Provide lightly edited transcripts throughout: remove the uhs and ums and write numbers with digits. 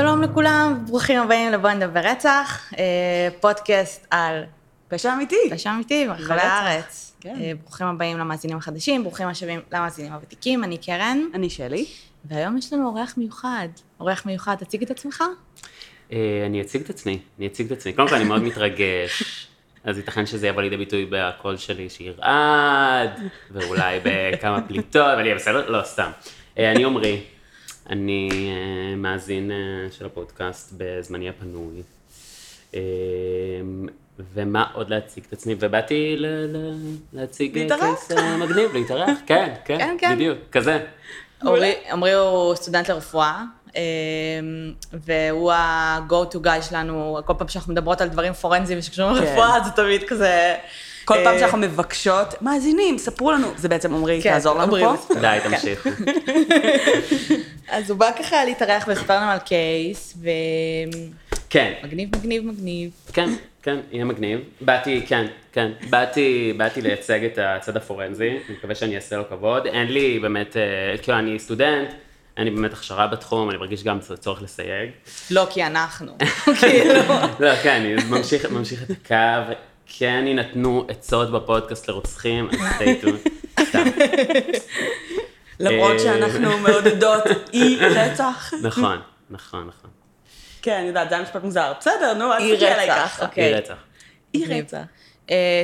שלום לכולם, ברוכים הבאים לבונדה ורצח, פודקאסט על פשע אמיתי. פשע אמיתי, מרחבי הארץ. כן. ברוכים הבאים למאזינים החדשים, ברוכים השבים למאזינים הוותיקים, אני קרן. אני שלי. והיום יש לנו אורח מיוחד. אורח מיוחד, תציג את עצמך? אני אציג את עצמי. קודם כל אני מאוד מתרגש. אז ייתכן שזה יבוא לידי ביטוי בקול שלי שירעד, ואולי בכמה פליטות, אבל יהיה בסדר? לא, סתם. אני עומרי. אני מאזין של הפודקאסט בזמני הפנוי, ומה עוד להציג את עצמי, ובאתי להציג קייס מגניב, להתארח, כן, כן, בדיוק, כזה. עומרי הוא סטודנט לרפואה, והוא ה-go to guy שלנו, כל פעם שאנחנו מדברות על דברים פורנזיים שקשורים לרפואה, זה תמיד כזה... כל פעם שאנחנו מבקשות, מאזינים, ספרו לנו, זה בעצם עומרי, תעזור לנו פה. די, תמשיכו. אז הוא בא ככה להתארח ולספר לנו על קייס, ו... כן. מגניב. כן, יהיה מגניב. באתי לייצג את הצד הפורנזי, אני מקווה שאני אעשה לו כבוד. אין לי באמת, כאילו אני סטודנט, אין לי באמת הכשרה בתחום, אני מרגיש גם צורך לסייג. לא, כי אנחנו. לא, כן, אני ממשיך את הקו. כן, נתנו עצות בפודקאסט לרוצחים, אז סטייטון, סתם. למרות שאנחנו מעודדות אי רצח. נכון. כן, אני יודעת, זה היה משפט מוזר. בסדר, נו, אז תגיע אליי ככה. אי רצח.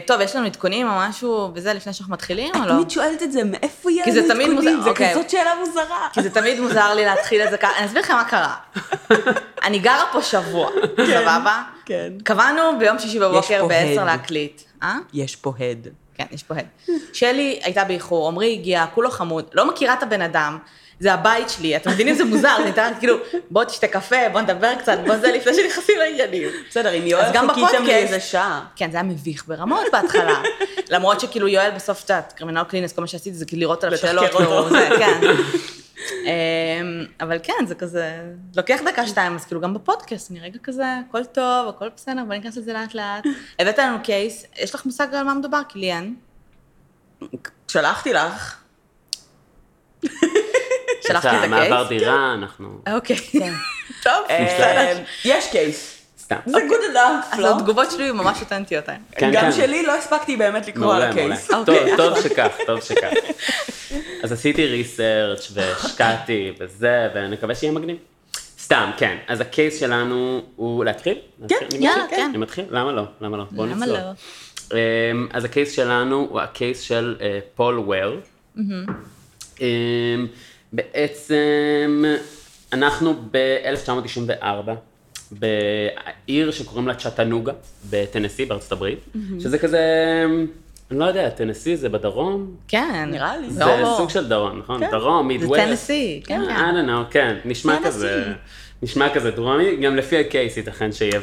טוב, יש לנו עדכונים או משהו וזה לפני שאנחנו מתחילים, או לא? את תמיד שואלת את זה, מאיפה יהיה לנו עדכונים? זה כזאת שאלה מוזרה. כי זה תמיד מוזר לי להתחיל את זה ככה. אני אסביר לכם מה קרה. אני גרה פה שבוע, סבבה? כן. קבענו ביום שישי בבוקר ב-10 להקליט. יש פה הד. כן, יש פה הד. שלי הייתה באיחור, עומרי הגיעה, כולו חמוד, לא מכירה את הבן אדם, זה הבית שלי, אתם מבינים, זה מוזר, זה ניתן כאילו, בוא תשתה קפה, בוא נדבר קצת, בוא זה לפני שנכנסים לעניינים. בסדר, אם יואל חיכיתם לאיזה שעה. כן, זה היה מביך ברמות בהתחלה, למרות שכאילו יואל בסוף קצת, קרימינל קלינס, כל מה שעשיתי זה כאילו לראות עליו שאלות. אבל כן, זה כזה, לוקח דקה-שתיים, אז כאילו גם בפודקאסט, מרגע כזה, הכל טוב, הכל בסדר, בוא נכנס לזה לאט-לאט. הבאת לנו קייס, יש לך מושג על מה מדובר, קליין? שלחתי לך. שלחתי את הקייס? מעבר דירה, אנחנו... אוקיי. טוב, יש קייס. סתם. זה good enough, לא? אז התגובות שלי ממש אותנטיות. גם שלי לא הספקתי באמת לקרוא על הקייס. טוב שכך. אז עשיתי ריסרצ' והשקעתי וזה, ואני מקווה שיהיה מגניב. סתם, כן. אז הקייס שלנו הוא... להתחיל? כן, יאללה, כן. אני מתחיל? למה לא? בואו נצלול. אז הקייס שלנו הוא הקייס של פול וויר. בעצם אנחנו ב-1994, בעיר שקוראים לה צ'טנוגה, בטנסי, בארצות הברית, שזה כזה, אני לא יודע, טנסי זה בדרום? כן, נראה לי. זה סוג של דרום, נכון? דרום, מידווסט. זה טנסי, כן. כן, נשמע כזה דרומי, גם לפי הקייס ייתכן שיהיה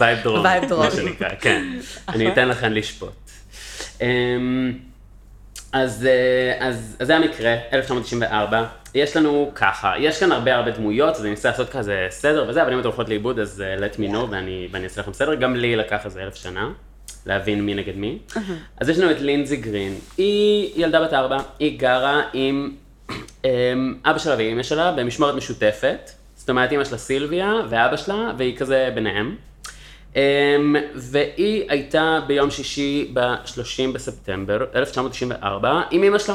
וייב דרום, מה שנקרא, כן. אני אתן לכם לשפוט. אז זה המקרה, 1994, יש לנו ככה, יש כאן הרבה דמויות, אז אני אנסה לעשות כזה סדר וזה, אבל אם אתם הולכות לאיבוד, אז let me know, ואני אעשה לכם סדר, גם לי לקח איזה 1000 שנה, להבין מי נגד מי. אז יש לנו את לינזי גרין, היא ילדה בת 4, היא גרה עם אבא שלה ואמא שלה, במשמורת משותפת, זאת אומרת, אמא שלה סילביה ואבא שלה, והיא כזה ביניהם. והיא הייתה ביום שישי ב-30 בספטמבר 1994 עם אמא שלה,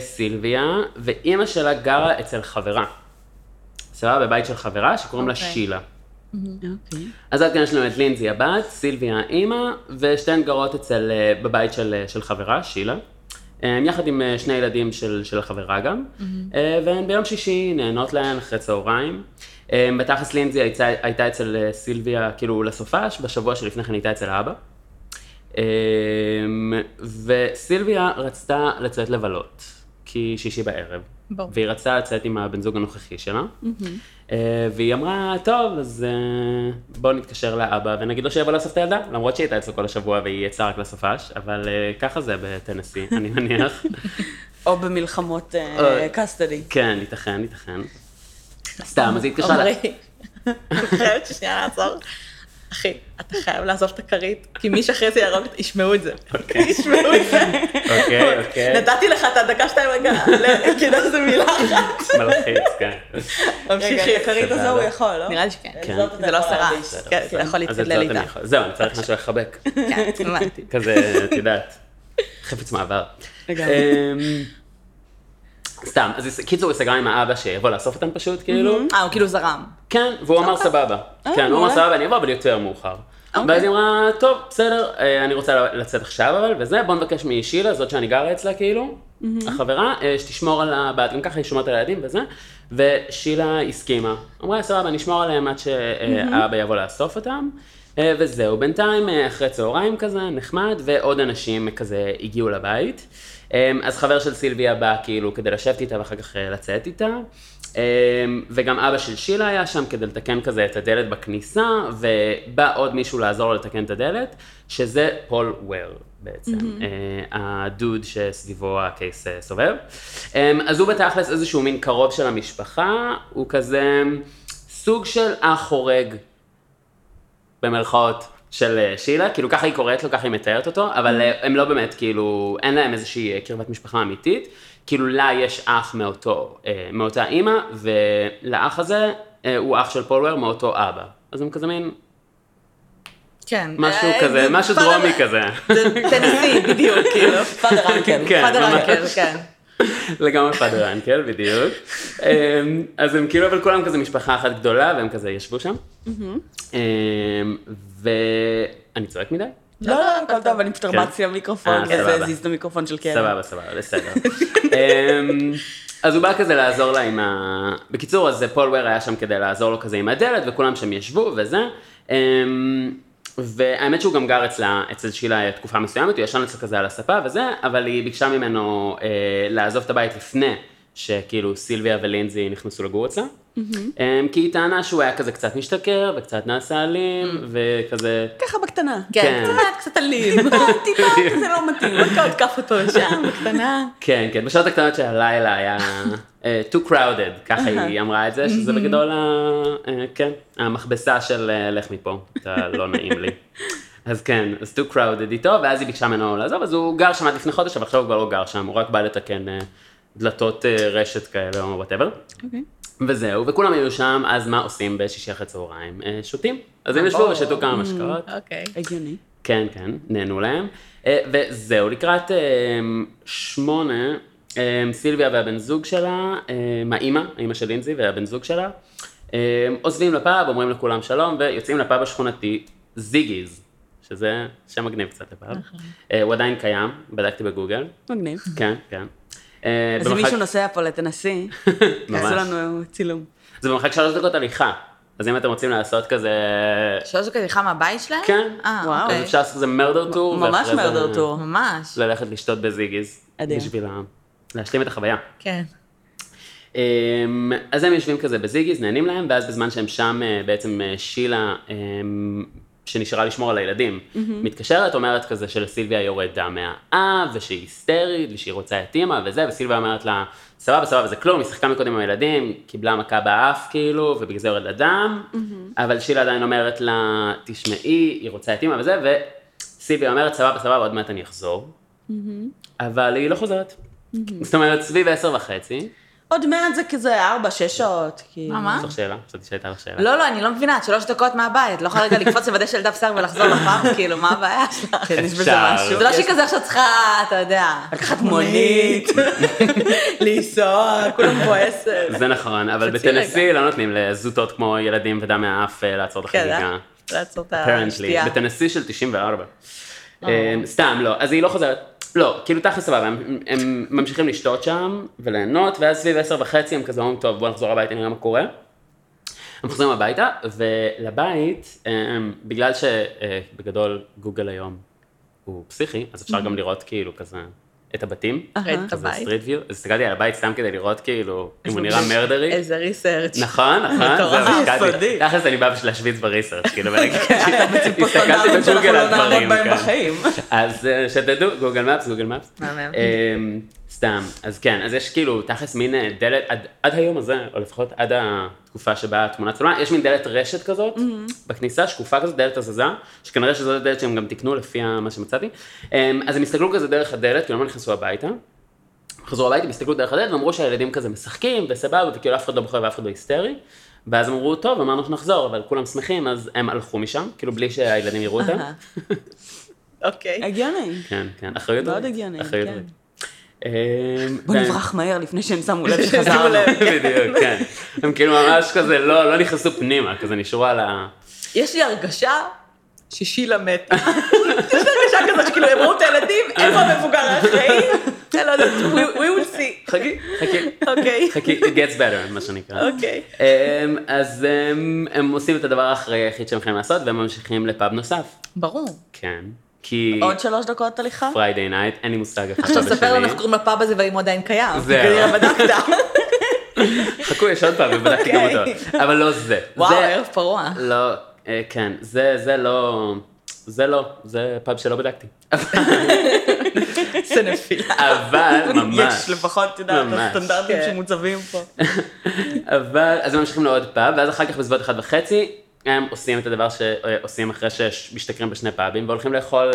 סילביה, ואמא שלה גרה אצל חברה, סבבה, בבית של חברה שקוראים לה שילה. אז עד כאן יש לנו את לינזי הבת, סילביה האמא, ושתיהן גרות בבית של חברה, שילה, יחד עם שני ילדים של החברה גם, והן ביום שישי נהנות להן אחרי צהריים. בתחס לינזי הייתה אצל סילביה כאילו לסופש, בשבוע שלפני כן הייתה אצל האבא, וסילביה רצתה לצאת לבלות, כי שישי בערב, והיא רצתה לצאת עם הבן זוג הנוכחי שלה, והיא אמרה, טוב, אז בואו נתקשר לאבא ונגיד לו שיבוא לאסוף את הילדה, למרות שהיא הייתה אצלו כל השבוע והיא יצאה רק לסופש, אבל ככה זה בטנסי, אני מניח. או במלחמות קסטדי. כן, ייתכן. סתם, אז היא התקשרה לה. עומרי, אני חייבת ששנייה לעצור. אחי, אתה חייב לעזוב את הכרית, כי מי שאחרי זה ירוק, ישמעו את זה. ישמעו את זה. אוקיי. נתתי לך את הדקה שתיים רגע, כאילו זה מילה אחת. מלחיץ, כן. ממשיכי, הכרית הזו הוא יכול, לא? נראה לי שכן. זה לא שרש. כן, אתה יכול להתקדל איתה. זהו, אני צריך משהו לחבק. כן, אמרתי. כזה, תדעת, חפץ מעבר. סתם, אז קיצור הוא סגר עם האבא שיבוא לאסוף אותם פשוט, כאילו. הוא כאילו זרם. כן, והוא אמר סבבה. כן, הוא אמר סבבה, אני אבוא, אבל יותר מאוחר. ואז היא אמרה, טוב, בסדר, אני רוצה לצאת עכשיו אבל, וזה, בוא נבקש משילה, זאת שאני גרה אצלה, כאילו, החברה, שתשמור על הבת, גם ככה היא שומעת על הילדים וזה, ושילה הסכימה. אמרה, סבבה, נשמור עליהם עד שהאבא יבוא לאסוף אותם, וזהו, בינתיים, אחרי צהריים כזה, נחמד, ועוד אנשים כזה הגיעו לבית. אז חבר של סילביה בא כאילו כדי לשבת איתה ואחר כך לצאת איתה, וגם אבא של שילה היה שם כדי לתקן כזה את הדלת בכניסה, ובא עוד מישהו לעזור לתקן את הדלת, שזה פול וויר בעצם, הדוד שסביבו הקייס סובב. אז הוא בתכלס איזשהו מין קרוב של המשפחה, הוא כזה סוג של אח חורג במרכאות. של שילה, כאילו ככה היא קוראת לו, ככה היא מתארת אותו, אבל הם לא באמת, כאילו, אין להם איזושהי קרבת משפחה אמיתית, כאילו לה יש אח מאותה אימא, ולאח הזה הוא אח של פול וור מאותו אבא. אז הם כזה מין... כן. משהו כזה, משהו דרומי כזה. טנסי, בדיוק, כאילו, פאדר אנקל, פאדר אנקל, כן. לגמרי פאדר אנקל, בדיוק. אז הם כאילו, אבל כולם כזה משפחה אחת גדולה, והם כזה ישבו שם. ואני צועק מדי? לא, כל טוב, אני פשוט הרבצתי המיקרופון, זה הזיז את המיקרופון של קרן. סבבה, סבבה, בסדר. אז הוא בא כזה לעזור לה עם ה... בקיצור, אז פול וויר היה שם כדי לעזור לו כזה עם הדלת, וכולם שם ישבו וזה. והאמת שהוא גם גר אצלה, אצל שילה תקופה מסוימת, הוא ישן אצל כזה על הספה וזה, אבל היא ביקשה ממנו לעזוב את הבית לפני, שכאילו סילביה ולינזי נכנסו לגור אצלה. כי היא טענה שהוא היה כזה קצת משתכר וקצת נעשה אלים וכזה... ככה בקטנה, כן, קצת אלים, טיפה כזה לא מתאים, רק עוד כף אותו שם בקטנה. כן, כן, בשעות הקטנות שהלילה היה too crowded, ככה היא אמרה את זה, שזה בגדול המכבסה של לך מפה, אתה לא נעים לי. אז כן, אז too crowded איתו, ואז היא ביקשה ממנו לעזוב, אז הוא גר שם עד לפני חודש, אבל עכשיו הוא כבר לא גר שם, הוא רק בא לתקן דלתות רשת כאלה או whatever. אוקיי. וזהו, וכולם היו שם, אז מה עושים בשישי אחרי צהריים? שותים. אז הם ישבו ושתו כמה משקאות. אוקיי. הגיוני. כן, כן, נהנו להם. וזהו, לקראת 8, סילביה והבן זוג שלה, האמא של לינזי והבן זוג שלה, עוזבים לפאב, אומרים לכולם שלום, ויוצאים לפאב השכונתי, זיגיז, שזה שם מגניב קצת לפאב. הוא עדיין קיים, בדקתי בגוגל. מגניב. כן, כן. אז אם מישהו נוסע פה לטנסי, יעשו לנו צילום. זה במרחק 3 דקות הליכה, אז אם אתם רוצים לעשות כזה... 3 דקות הליכה מהבית שלהם? כן, אז אפשר לעשות כזה מרדר טור. ממש מרדר טור, ממש. ללכת לשתות בזיגיז, בשביל להשלים את החוויה. כן. אז הם יושבים כזה בזיגיז, נהנים להם, ואז בזמן שהם שם בעצם שילה, שנשארה לשמור על הילדים, מתקשרת, אומרת כזה שלסילביה יורד דם מהאב, ושהיא היסטרית, ושהיא רוצה את אמא וזה, וסילביה אומרת לה, סבבה, סבבה, זה כלום, היא שיחקה מקודם עם הילדים, קיבלה מכה באף כאילו, ובגלל זה יורד לדם, אבל שילה עדיין אומרת לה, תשמעי, היא רוצה את אמא וזה, וסילביה אומרת, סבבה, סבבה, עוד מעט אני אחזור, אבל היא לא חוזרת. זאת אומרת, סביב 10:30, עוד מעט זה כזה 4-6 שעות, כאילו. מה? צריך שאלה, חשבתי שהייתה לך שאלה. לא, אני לא מבינה, 3 דקות מהבית, לא יכולה רגע לקפוץ לבדל של דף שר ולחזור לפאב, כאילו, מה הבעיה שלך? אפשר. זה לא שכזה עכשיו צריכה, אתה יודע, לקחת מונית, לנסוע, כולם כועסת. זה נכון, אבל בטנסי לא נותנים לזוטות כמו ילדים ודם מהאף לעצור את החגיגה. לעצור את השתייה. בטנסי של 94. סתם, לא, אז היא לא חוזרת. לא, כאילו תכלס סבבה, הם ממשיכים לשתות שם וליהנות, ואז סביב 10:30 הם כזה אומרים, טוב, בואו נחזור הביתה, נראה מה קורה. הם חוזרים הביתה, ולבית, בגלל שבגדול גוגל היום הוא פסיכי, אז אפשר גם לראות כאילו כזה את הבתים, כזה סטריט ויו, אז הסתכלתי על הבית סתם כדי לראות כאילו, אם הוא נראה מרדרי. איזה ריסרצ'. נכון, נכון, זה הסתכלתי. תכלס אני בא להשוויץ בריסרצ' כאילו, הסתכלתי בגוגל על דברים. אז שתדעו, גוגל מפס, גוגל מפס. סתם, אז כן, אז יש כאילו תכלס מין דלת, עד היום הזה, או לפחות עד התקופה שבה התמונה צלמה, יש מין דלת רשת כזאת, בכניסה, שקופה כזאת, דלת הזזה, שכנראה שזאת הדלת שהם גם תקנו לפי מה שמצאתי, אז הם הסתכלו כזה דרך הדלת, כאילו הם נכנסו הביתה, חזרו הביתה, הסתכלו דרך הדלת, ואמרו שהילדים כזה משחקים וסבבה, וכאילו אף אחד לא בוחר ואף אחד לא היסטרי, ואז אמרו, טוב, אמרנו שנחזור, אבל כולם שמחים, אז הם הלכו משם, כאילו בלי שהילדים יראו אותם. אוקיי. הגיוני. כן, כן, אחריות. מאוד הגיוני, כן. בוא נברח מהר לפני שהם שמו לב שחזרנו. בדיוק, כן. הם כאילו ממש כזה לא נכנסו פנימה, כזה נשארו על ה... יש לי הרגשה ששילה מתה. יש לי הרגשה כזאת שכאילו הם ראו את הילדים, איפה המבוגר האחראי? אני לא יודעת, we will see. חכי. אוקיי. חכי, it gets better, מה שנקרא. אוקיי. אז הם עושים את הדבר האחראי היחיד שהם יכולים לעשות, והם ממשיכים לפאב נוסף. ברור. כן. עוד 3 דקות הליכה? פריידי נייט, אין לי מושג אחת בשני. עכשיו ספר לנו איך קוראים לפאב הזה והאם הוא עדיין קיים. זהו. בדקת. חכו, יש עוד פעם, בדקתי גם אותו. אבל לא זה. וואו, ערב פרוע. לא, כן, זה לא, זה לא, זה פאב שלא בדקתי. זה נפילה. אבל ממש. יש לפחות, תדעת, הסטנדרטים שמוצבים פה. אבל, אז הם ממשיכים לעוד פאב, ואז אחר כך בסביבות 1:30, הם עושים את הדבר שעושים אחרי שמשתכרים בשני פאבים, והולכים לאכול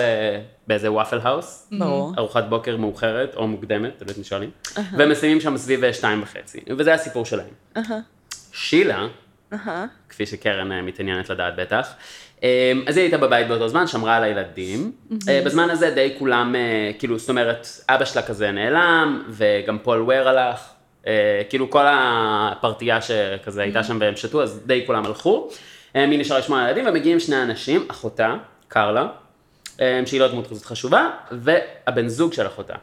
באיזה וואפל האוס, ארוחת בוקר מאוחרת או מוקדמת, אתם יודעים שואלים, ומסיימים שם סביב 2:30, וזה הסיפור שלהם. שילה, כפי שקרן מתעניינת לדעת בטח, אז היא הייתה בבית באותו זמן, שמרה על הילדים, בזמן הזה די כולם, כאילו, זאת אומרת, אבא שלה כזה נעלם, וגם פול וויר הלך, כאילו כל הפרטייה שכזה הייתה שם והם שתו, אז די כולם הלכו, מי נשאר לשמוע על ילדים, ומגיעים 2 אנשים, אחותה, קרלה, שהיא לא דמות כזאת חשובה, והבן זוג של אחותה,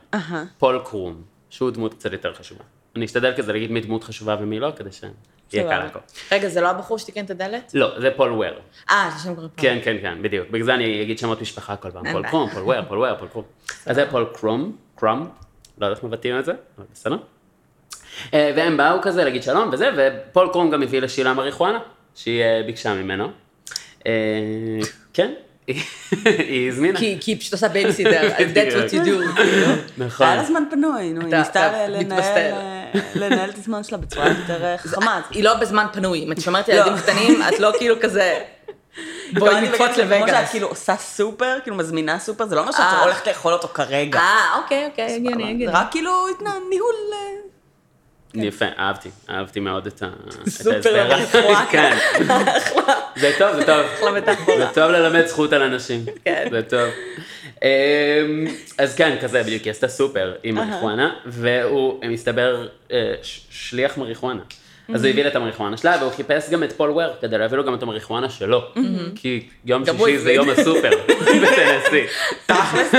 פול קרום, שהוא דמות קצת יותר חשובה. אני אשתדל כזה להגיד מי דמות חשובה ומי לא, כדי שיהיה קל הכל. רגע, זה לא הבחור שתיקן את הדלת? לא, זה פול וויר. ששם קוראים פול. כן, כן, כן, בדיוק. בגלל זה אני אגיד שמות משפחה כל פעם, פול קרום, פול וויר, פול וויר, פול קרום. אז זה פול קרום, קרום, לא יודעת מבטאים את זה, אבל בסדר. והם באו כזה להגיד שלום וזה, ופול קרום גם הביא לשילה מריחואנה. שהיא ביקשה ממנו, כן, היא הזמינה. כי היא פשוט עושה בייביסיטר, that's what you do. נכון. היה לה זמן פנוי, היא ניסתה לנהל את הזמן שלה בצורה יותר חכמה. היא לא בזמן פנוי, אם את שומרת ילדים קטנים, את לא כאילו כזה, בואי נקפוץ לווגאס. כמו שאת כאילו עושה סופר, כאילו מזמינה סופר, זה לא אומר שאת הולכת לאכול אותו כרגע. אוקיי, הגיוני. רק כאילו ניהול... יפה, אהבתי מאוד את ההסבר. סופר רחואה. כן. זה טוב, זה טוב. זה טוב ללמד זכות על אנשים. כן. זה טוב. אז כן, כזה בדיוק, היא עשתה סופר עם מריחואנה, והוא מסתבר שליח מריחואנה. אז הוא הביא לה את המריחואנה שלה, והוא חיפש גם את פול וויר, כדי להביא לו גם את המריחואנה שלו. כי יום שישי זה יום הסופר בטנסי. תכלס.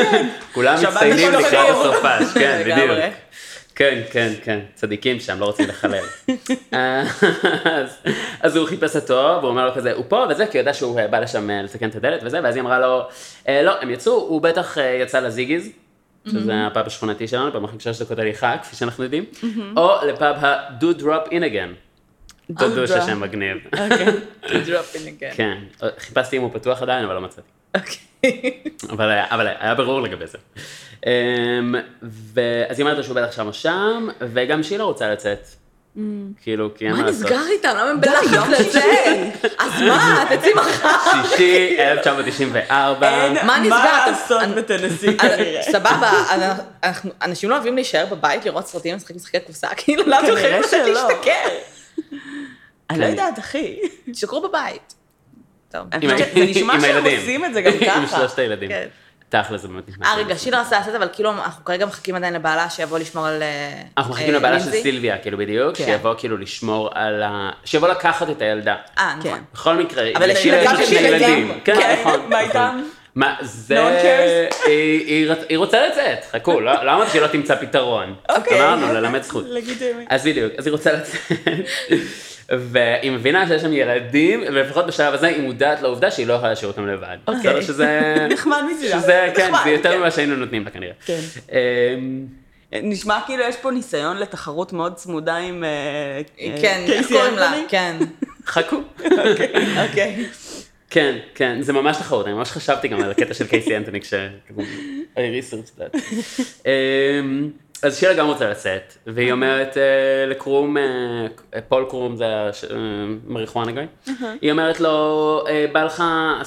כולם מצטיינים לקראת הסופש, כן, בדיוק. כן, כן, כן, צדיקים שם, לא רוצים לחלל. אז הוא חיפש אותו, והוא אומר לו כזה, הוא פה וזה, כי הוא יודע שהוא בא לשם לתקן את הדלת וזה, ואז היא אמרה לו, לא, הם יצאו, הוא בטח יצא לזיגיז, שזה הפאב השכונתי שלנו, במחק 3 דקות הליכה, כפי שאנחנו יודעים, או לפאב ה-Dew Drop Inn again. דודו ששם מגניב. אוקיי, Dew Drop Inn again. כן, חיפשתי אם הוא פתוח עדיין, אבל לא מצאתי. אוקיי. אבל היה ברור לגבי זה. אז היא אומרת לו שהוא בטח שם או שם, וגם שילה רוצה לצאת. כאילו, כי מה נסגר איתם? למה הם בלחץ לצאת? אז מה? תצאי מחר. שישי, 1994. מה נסגר? מה לעשות בטנסי כנראה? סבבה, אנשים לא אוהבים להישאר בבית, לראות סרטים, משחקי קופסה, כאילו, לא יכולים קצת להשתכר. אני לא יודעת, אחי. תשתכרו בבית. טוב. זה נשמע שהם עושים את זה גם ככה. עם 3 ילדים. כן. תכל'ה, זה באמת נכנס. רגע, שילה עשה את זה, אבל כאילו אנחנו כרגע מחכים עדיין לבעלה שיבוא לשמור על... אנחנו מחכים לבעלה של סילביה, כאילו בדיוק, שיבוא כאילו לשמור על ה... שיבוא לקחת את הילדה. נכון. בכל מקרה, לשילה יש את 2 ילדים. כן, נכון. מה איתם? מה, זה... היא רוצה לצאת, חכו, לא אמרת שהיא לא תמצא פתרון. אוקיי. אמרנו, ללמד זכות. לגיטימי. אז בדיוק, אז היא רוצה לצאת. והיא מבינה שיש שם ילדים, ולפחות בשלב הזה היא מודעת לעובדה שהיא לא יכולה להשאיר אותם לבד. אוקיי. נחמד מצילה. שזה, כן, זה יותר ממה שהיינו נותנים לה כנראה. כן. נשמע כאילו יש פה ניסיון לתחרות מאוד צמודה עם... כן, איך קוראים לה? כן. חכו. אוקיי. כן, כן, זה ממש תחרות, אני ממש חשבתי גם על הקטע של קייסי אנטוני כשהוא... איריס רצת. אז שילה גם רוצה לצאת, והיא אומרת לקרום, פול קרום זה מריחואן הגוי, היא אומרת לו, בא לך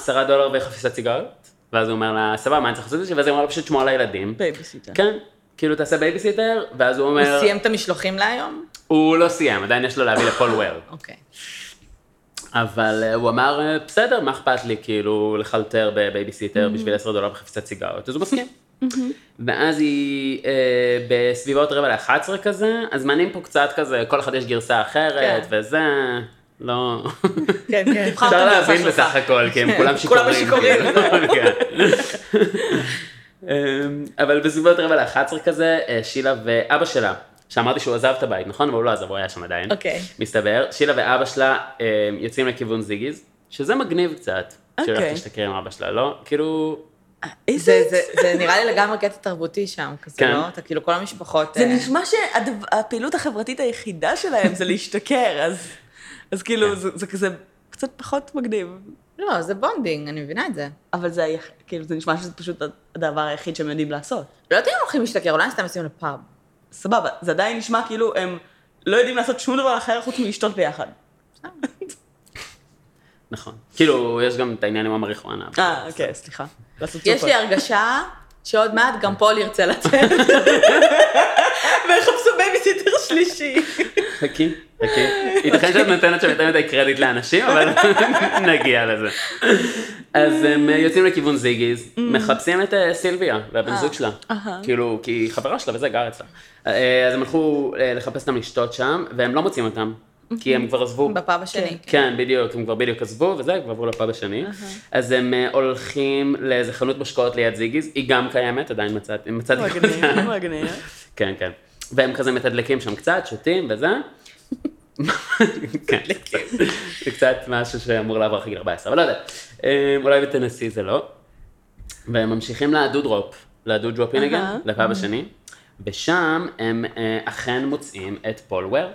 $10 וחפיסת סיגריות, ואז הוא אומר לה, סבבה, מה אני צריך לעשות את זה? ואז היא אומרת לה, פשוט שמוע לילדים. בייביסיטר. כן, כאילו תעשה בייביסיטר, ואז הוא אומר... הוא סיים את המשלוחים להיום? הוא לא סיים, עדיין יש לו להביא לפול וויר. אוקיי. אבל הוא אמר, בסדר, מה אכפת לי כאילו לחלטר בבייביסיטר בשביל $10 וחפיסת סיגריות, אז הוא מסכים. ואז היא בסביבות 11:45 כזה, אז מענים פה קצת כזה, כל אחד יש גרסה אחרת, וזה, לא... כן, כן. אפשר להבין בסך הכל, כי הם כולם שיכורים. אבל בסביבות 11:45 כזה, שילה ואבא שלה, שאמרתי שהוא עזב את הבית, נכון? אבל הוא לא עזב, הוא היה שם עדיין. מסתבר, שילה ואבא שלה יוצאים לכיוון זיגיז, שזה מגניב קצת, שהולכת להשתכר עם אבא שלה, לא? כאילו... זה נראה לי לגמרי קטע תרבותי שם, כזה לא? אתה כאילו כל המשפחות... זה נשמע שהפעילות החברתית היחידה שלהם זה להשתכר, אז כאילו זה כזה קצת פחות מגניב. לא, זה בונדינג, אני מבינה את זה. אבל זה נשמע שזה פשוט הדבר היחיד שהם יודעים לעשות. לא יודעים אם הולכים להשתכר, אולי סתם עושים לפאב. סבבה, זה עדיין נשמע כאילו הם לא יודעים לעשות שום דבר אחר חוץ מלשתות ביחד. נכון. כאילו, יש גם את העניין עם המריחואנה. אוקיי, סליחה. יש לי הרגשה שעוד מעט גם פול ירצה לצאת. וחפשו בייביסיטר שלישי. חכי. ייתכן שאת נותנת שם יותר מדי קרדיט לאנשים, אבל נגיע לזה. אז הם יוצאים לכיוון זיגיז, מחפשים את סילביה והבן זוג שלה. כאילו, כי היא חברה שלה וזה גר אצלה. אז הם הלכו לחפש אותם לשתות שם, והם לא מוצאים אותם. כי הם כבר עזבו. בפאב השני. כן, בדיוק, הם כבר בדיוק עזבו, וזה, כבר עברו לפאב השני. אז הם הולכים לאיזו חנות משקאות ליד זיגיז, היא גם קיימת, עדיין מצאתי אותה. מגניב. כן, כן. והם כזה מתדלקים שם קצת, שותים וזה. כן, זה קצת משהו שאמור לעבור אחרי גיל 14, אבל לא יודע. אולי בטנסי זה לא. והם ממשיכים לדו דרופ אינגן, לפאב השני. ושם הם אכן מוצאים את פול וויר.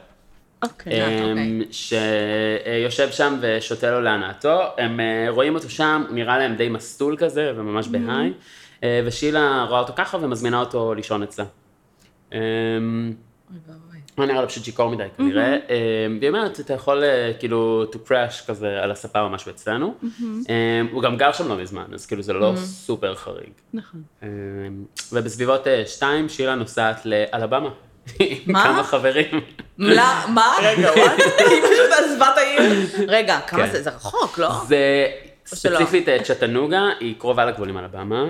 שיושב שם ושותה לו להנאתו, הם רואים אותו שם, נראה להם די מסטול כזה וממש בהיי, ושילה רואה אותו ככה ומזמינה אותו לישון אצלה. אני נראה לו פשוט שיקור מדי כנראה, והיא אומרת, אתה יכול כאילו to crash כזה על הספה או משהו אצלנו, הוא גם גר שם לא מזמן, אז כאילו זה לא סופר חריג. נכון. ובסביבות 2 שילה נוסעת לאלבמה. עם כמה חברים. מה? רגע, וואט? היא פשוט עזבה את העיר. רגע, כמה זה? זה רחוק, לא? זה ספציפית צ'טנוגה, היא קרובה לגבולים אלבמה.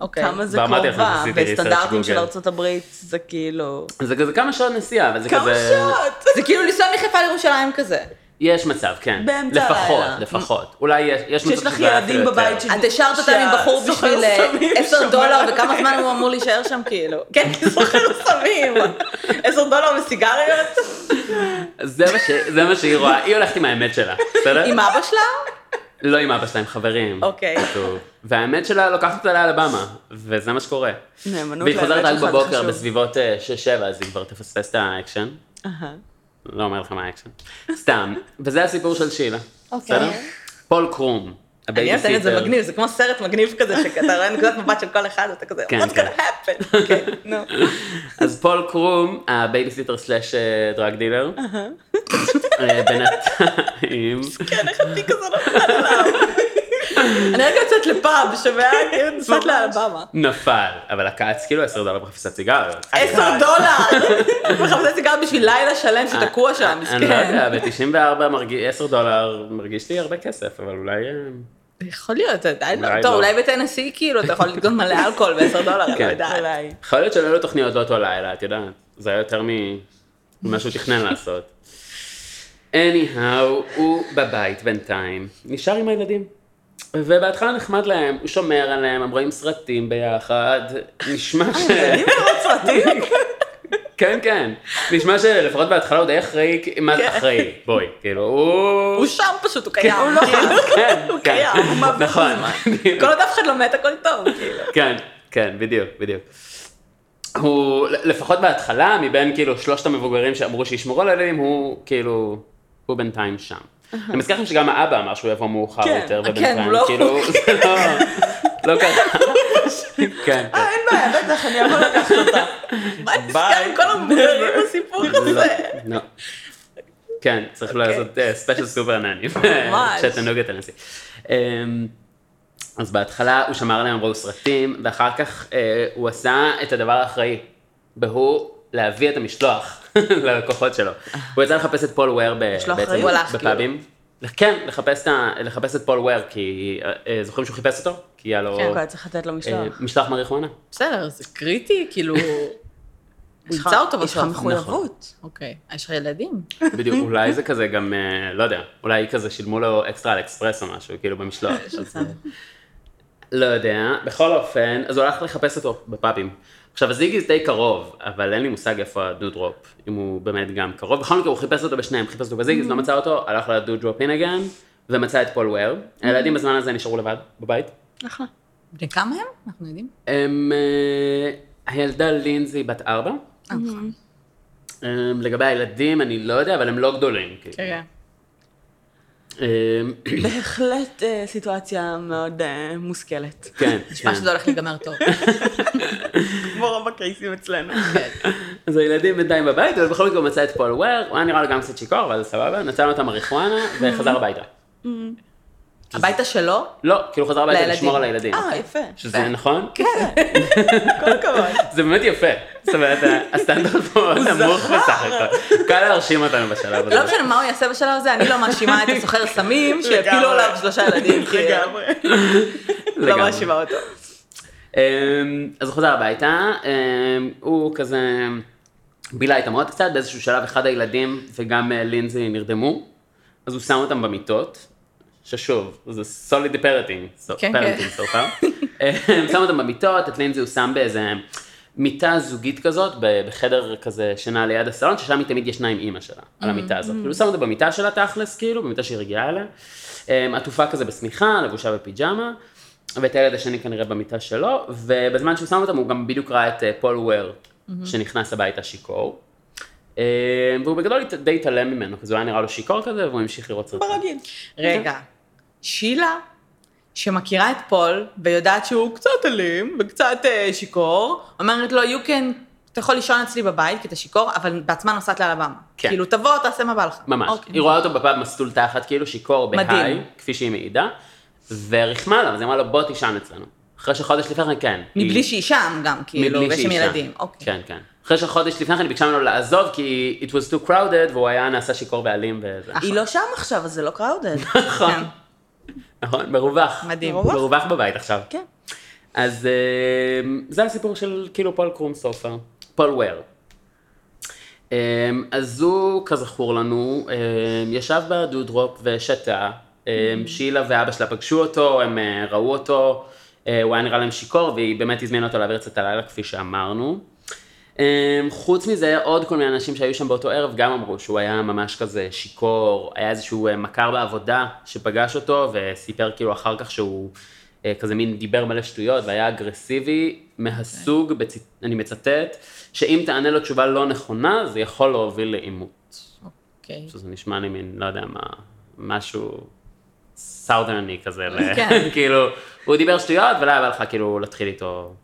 אוקיי. כמה זה קרובה? בסטנדרטים של ארצות הברית זה כאילו... זה כמה שעות נסיעה, אבל זה כזה... כמה שעות? זה כאילו לנסוע מחיפה לירושלים כזה. יש מצב, כן. באמצע הלילה. לפחות. אולי יש מצב... שיש לך ילדים בבית של... את השארת אותם עם בחור בשביל $10, וכמה זמן הוא אמור להישאר שם כאילו. כן, כי סוחר סמים. $10 וסיגריות. זה מה שהיא רואה. היא הולכת עם האמת שלה. עם אבא שלה? לא עם אבא שלה, עם חברים. אוקיי. והאמת שלה לוקחת אותה לאלבמה, וזה מה שקורה. והיא חוזרת רק בבוקר בסביבות 6-7, אז היא כבר תפספס את האקשן. לא אומר לך מה האקשן. סתם. וזה הסיפור של שילה. בסדר? פול קרום, הבייביסיטר. אני אתן את זה מגניב, זה כמו סרט מגניב כזה, שאתה רואה נקודת מבט של כל אחד, ואתה כזה, what's gonna happen? אז פול קרום, הבייביסיטר סלש דרג דילר, בינתיים. כן, איך אני כזה נפל עליו. אני רק יוצאת לפאב, שווה, נפלת לאלבמה. נפל, אבל הקאץ כאילו $10 בחפיסת סיגר. $10! בחפיסת סיגר בשביל לילה שלם שתקוע שם, מסכן. אני לא יודע, ב-94 $10 מרגיש לי הרבה כסף, אבל אולי... יכול להיות, טוב, אולי בטנסי כאילו, אתה יכול לקנות מלא אלכוהול $10, אני לא יודע, אולי. יכול להיות שלא תוכניות לא אותו לילה, את יודעת, זה היה יותר ממה שהוא תכנן לעשות. Anyhow, הוא בבית בינתיים, נשאר עם הילדים. ובהתחלה נחמד להם, הוא שומר עליהם, הם רואים סרטים ביחד, נשמע ש... אני רואה סרטים? כן, כן. נשמע שלפחות בהתחלה הוא די אחראי, מה זה אחראי? בואי, כאילו, הוא... הוא שם פשוט, הוא קיים. הוא לא חייב, הוא קיים, הוא מבחין. נכון. כל עוד אף אחד לא מת, הכל טוב, כאילו. כן, כן, בדיוק. הוא, לפחות בהתחלה, מבין כאילו 3 המבוגרים שאמרו שישמרו על הילדים, הוא כאילו, הוא בינתיים שם. אני מזכיר לכם שגם האבא אמר שהוא יבוא מאוחר יותר, ובינתיים, כאילו, זה לא קרה. כן. אין בעיה, בטח, אני אבוא לקחת אותה. מה נזכר עם כל המבוגרים בסיפור הזה? לא. כן, צריך לעשות ספיישל סופר נאנים. ממש. צ'טנוגה טנסי. אז בהתחלה הוא שמר להם רוב סרטים, ואחר כך הוא עשה את הדבר האחראי, והוא להביא את המשלוח ללקוחות שלו. הוא יצא לחפש את פול וויר בפאבים. כן, לחפש את פול וויר, כי זוכרים שהוא חיפש אותו? כי היה לו... כן, כבר צריך לתת לו משלוח. משלוח מריחואנה. בסדר, זה קריטי, כאילו... הוא יצא אותו בשלוח. יש לך מחויבות. אוקיי, יש לך ילדים. בדיוק, אולי זה כזה גם, לא יודע, אולי כזה שילמו לו אקסטרה על אקספרס או משהו, כאילו במשלוח. לא יודע, בכל אופן, אז הוא הלך לחפש אותו בפאבים. עכשיו, הזיגי זה די קרוב, אבל אין לי מושג איפה הדו-דרופ, אם הוא באמת גם קרוב. בכל מקרה, הוא חיפש אותו בשניהם, חיפש אותו בזיגי, אז לא מצא אותו, הלך לדו-דרופ אין אגן, ומצא את פול וויר. הילדים בזמן הזה נשארו לבד, בבית. אחלה. וכמה הם? אנחנו יודעים. הם... הילדה לינזי בת 4. אחלה. לגבי הילדים, אני לא יודע, אבל הם לא גדולים. כן. בהחלט סיטואציה מאוד מושכלת. כן. נשמע שזה הולך להיגמר טוב. כמו רוב הקייסים אצלנו. אז הילדים בינתיים בבית, ובכל מקום מצא את פול וויר, הוא היה נראה לו גם קצת שיקור, אבל סבבה, נתן לו את המריחואנה וחזר הביתה. הביתה שלו? לא, כאילו חזר הביתה לשמור על הילדים. יפה. שזה נכון? כן. כל הכבוד. זה באמת יפה. זאת אומרת, הסטנדרט פה נמוך בסך הכל. קל להרשים אותנו בשלב הזה. לא משנה מה הוא יעשה בשלב הזה, אני לא מאשימה את הסוחר סמים, שהפילו עליו 3 ילדים. לגמרי. לא מאשימה אותו. אז הוא חזר הביתה, הוא כזה בילה איתם עוד קצת, באיזשהו שלב אחד הילדים וגם לינזי נרדמו, אז הוא שם אותם במיטות, ששוב, זה solid parenting, so far. הוא שם אותם במיטות, את לינזי הוא שם באיזה מיטה זוגית כזאת, בחדר כזה שינה ליד הסלון, ששם היא תמיד ישנה עם אמא שלה, על המיטה הזאת. הוא שם אותה במיטה שלה תכלס, כאילו, במיטה שהיא רגיעה אליה, עטופה כזה בשמיכה, לבושה בפיג'מה, ואת הילד השני כנראה במיטה שלו, ובזמן שהוא שם אותם הוא גם בדיוק ראה את פול וויר, שנכנס הביתה שיקור, והוא בגדול די התעלם ממנו, אז הוא היה נראה לו שיקור כזה, והוא המשיך לראות סרטים. ברגיל. רגע, שילה, שמכירה את פול, ויודעת שהוא קצת אלים, וקצת שיקור, אומרת לו, אתה יכול לישון אצלי בבית, כי אתה שיקור, אבל בעצמה נוסעת לאלבמה. כאילו, תבוא, תעשה מה בא לך. ממש, היא רואה אותו בפאב מסטול תחת, כאילו שיקור בהיי, כפי שהיא מעידה. ורחמה לה, אז היא אמרה לו, בוא תישן אצלנו. אחרי שחודש לפני כן, כן. מבלי שהיא שם גם, כאילו, ויש עם ילדים. כן, כן. אחרי שחודש לפני כן, היא ביקשה ממנו לעזוב, כי it was too crowded, והוא היה נעשה שיקור בעלים וזה. היא לא שם עכשיו, אז זה לא crowded. נכון. נכון, מרווח. מדהים. מרווח בבית עכשיו. כן. אז זה הסיפור של כאילו פול קרום סופר, פול וויר. אז הוא, כזכור לנו, ישב בדו-דרופ ושתה, שילה ואבא שלה פגשו אותו, הם ראו אותו, הוא היה נראה להם שיקור, והיא באמת הזמינה אותו להעביר קצת הלילה, כפי שאמרנו. חוץ מזה, עוד כל מיני אנשים שהיו שם באותו ערב גם אמרו שהוא היה ממש כזה שיקור, היה איזשהו מכר בעבודה שפגש אותו, וסיפר כאילו אחר כך שהוא כזה מין דיבר מלא שטויות, והיה אגרסיבי מהסוג, אני מצטט, שאם תענה לו תשובה לא נכונה, זה יכול להוביל לאימות. אוקיי. שזה נשמע לי מין, לא יודע מה, משהו... סאודרני כזה, כאילו, הוא דיבר שטויות, ולא היה לך כאילו להתחיל איתו,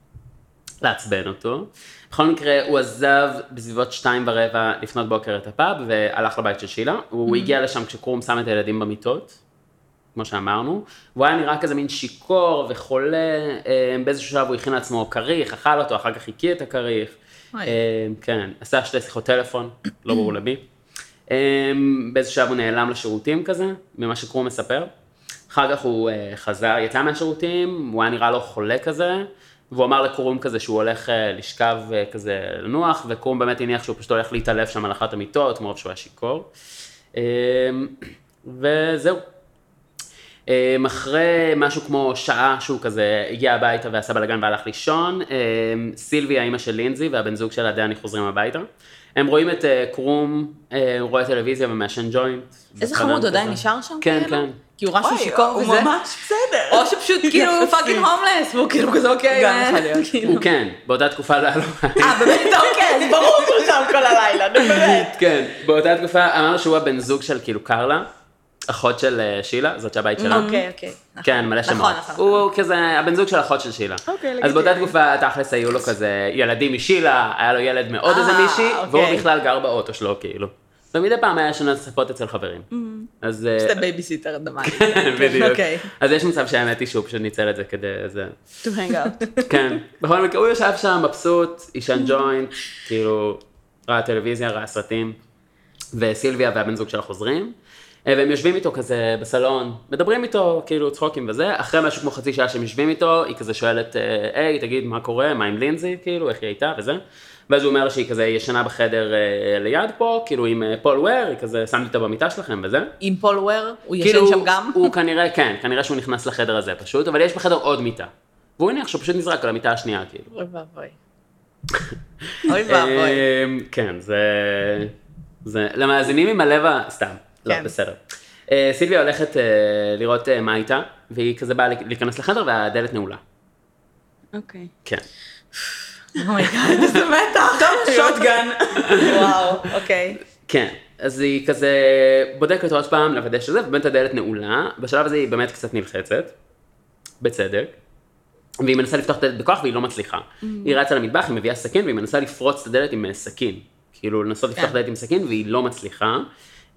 לעצבן אותו. בכל מקרה, הוא עזב בסביבות 2:15 לפנות בוקר את הפאב, והלך לבית של שילה, הוא הגיע לשם כשקרום שם את הילדים במיטות, כמו שאמרנו, והוא היה נראה כזה מין שיקור וחולה, באיזשהו שלב הוא הכין לעצמו קריך, אכל אותו, אחר כך הקיא את הקריך, כן, עשה 2 שיחות טלפון, לא ברור למי, באיזשהו שלב הוא נעלם לשירותים כזה, ממה שקרום מספר, אחר כך הוא חזר, יצא מהשירותים, הוא היה נראה לו חולה כזה, והוא אמר לקרום כזה שהוא הולך לשכב כזה לנוח, וקרום באמת הניח שהוא פשוט הולך להתעלף שם על אחת המיטות, מרוב שהוא היה שיקור. וזהו. אחרי משהו כמו שעה שהוא כזה הגיע הביתה ועשה בלגן והלך לישון, סילביה, האמא של לינזי והבן זוג של דני חוזרים הביתה. הם רואים את קרום, הוא רואה טלוויזיה ומעשן ג'וינט. איזה חמוד, עדיין נשאר שם? כן, כן. כי הוא ראה שהוא שיקור וזה. הוא ממש בסדר. או שפשוט כאילו פאקינג הומלס, והוא כאילו כזה אוקיי. גם יכול להיות. הוא כן, באותה תקופה לא היה לו בעיה. באמת אוקיי, אז ברור שהוא שם כל הלילה, באמת. כן, באותה תקופה אמרנו שהוא הבן זוג של כאילו קרלה, אחות של שילה, זאת שהבית שלה. אוקיי, אוקיי. כן, מלא שמות. נכון, נכון. הוא כזה, הבן זוג של אחות של שילה. אוקיי, לגמרי. אז באותה תקופה, תכלס, היו לו כזה ילדים משילה, היה לו ילד מעוד איזה מישהי, והוא בכלל גר באוטו שלו, כאילו. ומדי פעם היה שנות ספות אצל חברים. אז... שאתה בייביסיטר, דמי. כן, בדיוק. אז יש מצב שהאמת היא שהוא פשוט ניצר את זה כדי איזה... to hang out. כן. בכל מקרה, הוא יושב שם, מבסוט, אישן ג'וינט, כאילו, ראה טלוויזיה, ראה סרטים, וסילביה והבן זוג שלה חוזרים, והם יושבים איתו כזה בסלון, מדברים איתו, כאילו צחוקים וזה, אחרי משהו כמו חצי שעה שהם יושבים איתו, היא כזה שואלת, היי, תגיד מה קורה, מה עם לינזי, כאילו, איך היא הייתה וזה, ואז הוא אומר שהיא כזה ישנה בחדר ליד פה, כאילו עם פול וויר, היא כזה שמתי אותה במיטה שלכם וזה. עם פול וויר? הוא ישן כאילו, שם גם? הוא כנראה, כן, כנראה שהוא נכנס לחדר הזה פשוט, אבל יש בחדר עוד מיטה. והוא הנה עכשיו פשוט נזרק על המיטה השנייה, כאילו. אוי ואבוי. אוי ואבוי. כן, זה... למאזינים עם הלב הסתם. לא, בסדר. סילביה הולכת לראות מה הייתה, והיא כזה באה להיכנס לחדר והדלת נעולה. אוקיי. כן. אומייגאד, איזה מתח. טוב, שוטגן. וואו, אוקיי. כן, אז היא כזה בודקת עוד פעם לוודא שזה, ובאמת הדלת נעולה, בשלב הזה היא באמת קצת נלחצת, בצדק, והיא מנסה לפתוח את הדלת בכוח והיא לא מצליחה. היא רצה למטבח, היא מביאה סכין, והיא מנסה לפרוץ את הדלת עם סכין. כאילו לנסות לפתוח את הדלת עם סכין והיא לא מצליחה.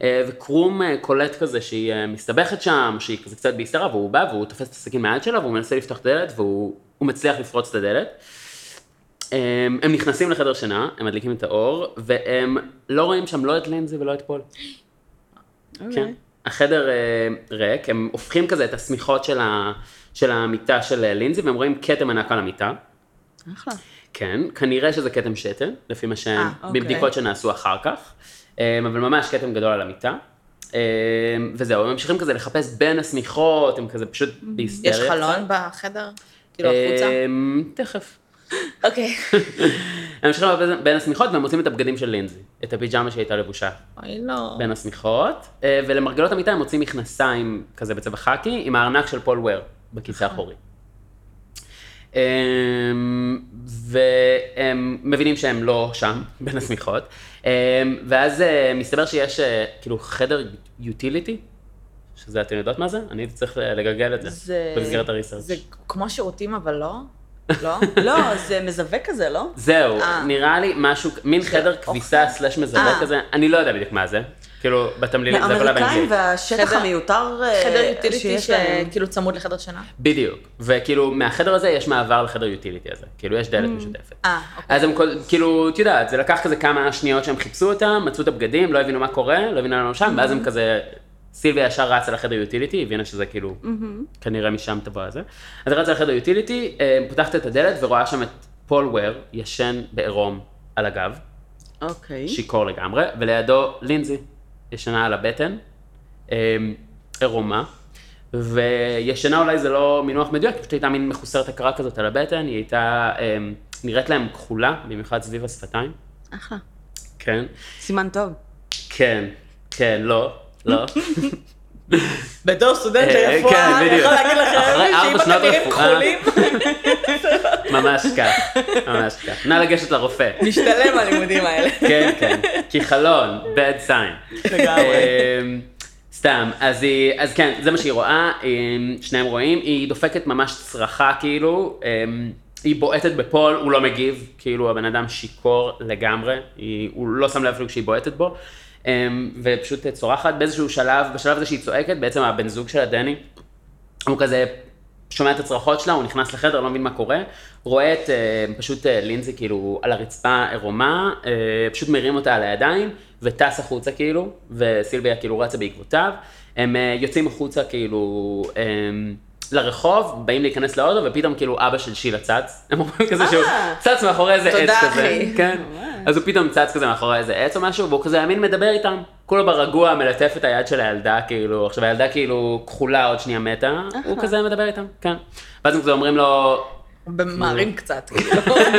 וקרום קולט כזה שהיא מסתבכת שם, שהיא כזה קצת בהסתרה, והוא בא והוא תופס את הסכין מהיד שלה, והוא מנסה לפתוח את הדלת, והוא מצליח לפרוץ את הדלת. הם נכנסים לחדר שינה, הם מדליקים את האור, והם לא רואים שם לא את לינזי ולא את פול. כן. החדר ריק, הם הופכים כזה את הסמיכות של המיטה של לינזי, והם רואים כתם ענק על המיטה. אחלה. כן, כנראה שזה כתם שתן, לפי מה שהם, בבדיקות שנעשו אחר כך. אבל ממש כתם גדול על המיטה, וזהו, הם ממשיכים כזה לחפש בין הסמיכות, הם כזה פשוט בהיסטריה. יש חלון בחדר? כאילו החוצה? תכף. אוקיי. הם ממשיכים בין הסמיכות, והם מוצאים את הבגדים של לינזי, את הפיג'מה שהייתה לבושה. אוי לא. בין הסמיכות, ולמרגלות המיטה הם מוצאים מכנסיים כזה בצבע חאקי, עם הארנק של פול וויר, בכיסא האחורי. והם מבינים שהם לא שם, בין הסמיכות, ואז מסתבר שיש כאילו חדר יוטיליטי, שזה, אתם יודעות מה זה? אני צריך לגגל את זה, במסגרת הריסרצ'. זה כמו שירותים, אבל לא? לא? לא, זה מזווה כזה, לא? זהו, נראה לי משהו, מין חדר כביסה סלש מזווה כזה, אני לא יודע בדיוק מה זה. כאילו, בתמלילים, זה אבל הבנגלית. והשטח המיותר שיש להם. כאילו צמוד לחדר שינה. בדיוק. וכאילו, מהחדר הזה יש מעבר לחדר יוטיליטי הזה. כאילו, יש דלת משותפת. אז הם כאילו, את יודעת, זה לקח כזה כמה שניות שהם חיפשו אותם, מצאו את הבגדים, לא הבינו מה קורה, לא הבינו לנו שם, ואז הם כזה, סילביה ישר רצה לחדר יוטיליטי, הבינה שזה כאילו, כנראה משם תבוא הזה. אז רצה לחדר יוטיליטי, פותחת את הדלת ורואה שם את פול וויר, ישן בעירום על הגב, שיכור לגמרי, ולידו לינזי. ישנה על הבטן, עירומה, וישנה אולי זה לא מינוח מדויק, פשוט הייתה מין מחוסרת הכרה כזאת על הבטן, היא הייתה נראית להם כחולה, במיוחד סביב השפתיים. אחלה. כן. סימן טוב. כן, כן, לא, לא. בתור סטודנט לרפואה, אני יכולה להגיד לכם שאם אתם נראים כחולים... ממש כך, ממש כך. נא לגשת לרופא. משתלם הלימודים האלה. כן, כן. כי חלון, bad sign. לגמרי. סתם, אז כן, זה מה שהיא רואה, שניהם רואים, היא דופקת ממש צרחה כאילו, היא בועטת בפול, הוא לא מגיב, כאילו הבן אדם שיקור לגמרי, הוא לא שם לב אפילו כשהיא בועטת בו, ופשוט צורחת באיזשהו שלב, בשלב הזה שהיא צועקת, בעצם הבן זוג שלה, דני, הוא כזה שומע את הצרחות שלה, הוא נכנס לחדר, לא מבין מה קורה, רואה את פשוט לינזי כאילו על הרצפה עירומה, פשוט מרים אותה על הידיים, וטס החוצה כאילו, וסילביה כאילו רצה בעקבותיו, הם יוצאים החוצה כאילו לרחוב, באים להיכנס לאוטו, ופתאום כאילו אבא של שילה צץ, הם אומרים כזה שהוא צץ מאחורי איזה עץ כזה, כן? אז הוא פתאום צץ כזה מאחורי איזה עץ או משהו, והוא כזה אמין מדבר איתם, כולו ברגוע, מלטף את היד של הילדה כאילו, עכשיו הילדה כאילו כחולה עוד שנייה מתה, הוא כזה מדבר איתם, כן. ואז הם כזה אומרים לו... במערים קצת, כאילו,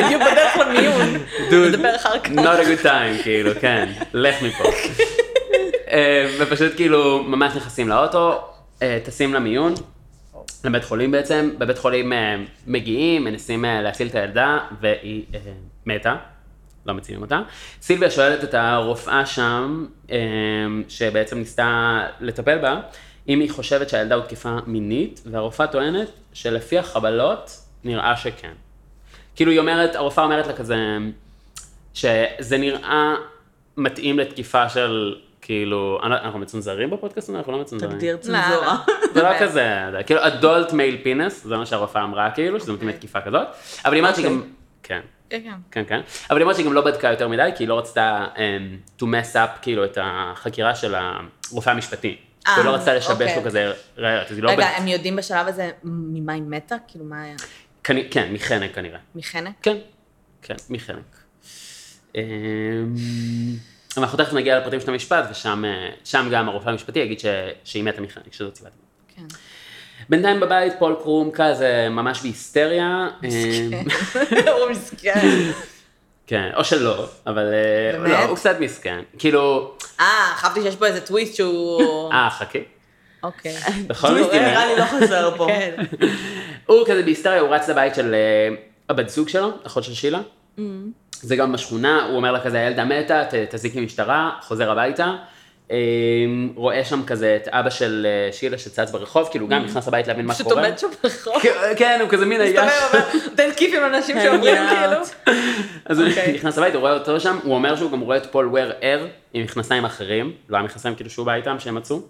בדיוק בדרך למיון, מדבר אחר כך. Not a good time, כאילו, כן, לך מפה. ופשוט כאילו ממש נכנסים לאוטו, טסים למיון, לבית חולים בעצם, בבית חולים מגיעים, מנסים להציל את הילדה, והיא מתה. לא מציעים אותה. סילביה שואלת את הרופאה שם, שבעצם ניסתה לטפל בה, אם היא חושבת שהילדה הוא תקיפה מינית, והרופאה טוענת שלפי החבלות נראה שכן. כאילו היא אומרת, הרופאה אומרת לה כזה, שזה נראה מתאים לתקיפה של, כאילו, אנחנו מצונזרים בפודקאסט, אנחנו לא מצונזרים. תגדיר צונזורה. זה לא כזה, כאילו, adult male penis, זה מה שהרופאה אמרה, כאילו, שזה מתאים לתקיפה כזאת, אבל היא אומרת שגם, כן. כן. אבל היא אומרת שהיא גם לא בדקה יותר מדי, כי היא לא רצתה to mess up, כאילו, את החקירה של הרופאה המשפטי. הוא לא רצה לשבש לו כזה ראיות, אז היא לא... רגע, הם יודעים בשלב הזה ממה היא מתה? כאילו, מה היה? כן, מחנק כנראה. מחנק? כן, מחנק. אנחנו תכף נגיע לפרטים של המשפט, ושם גם הרופא המשפטי יגיד שהיא מתה מחנק, שזו סיבת מוות. כן. בינתיים בבית, פול קרום כזה ממש בהיסטריה. מסכן, הוא מסכן. כן, או שלא, אבל לא, הוא קצת מסכן, כאילו... חשבתי שיש פה איזה טוויסט שהוא... חכה. אוקיי. בכל מקרה... טוויסט נראה לי לא חוזר פה. כן. הוא כזה בהיסטריה, הוא רץ לבית של הבת זוג שלו, אחות של שילה. זה גם בשכונה, הוא אומר לה כזה, הילדה מתה, תזעיקי משטרה, חוזר הביתה. רואה שם כזה את אבא של שילה שצץ ברחוב, כאילו גם נכנס הבית להבין מה קורה. פשוט עומד שם ברחוב. כן, הוא כזה מין היה. מסתובב, אומר, תן כיף עם אנשים שעוברים כאילו. אז הוא נכנס הבית, הוא רואה אותו שם, הוא אומר שהוא גם רואה את פול וויר ער, עם מכנסיים אחרים, לא היה מכנסיים כאילו שהוא בא איתם, שהם מצאו.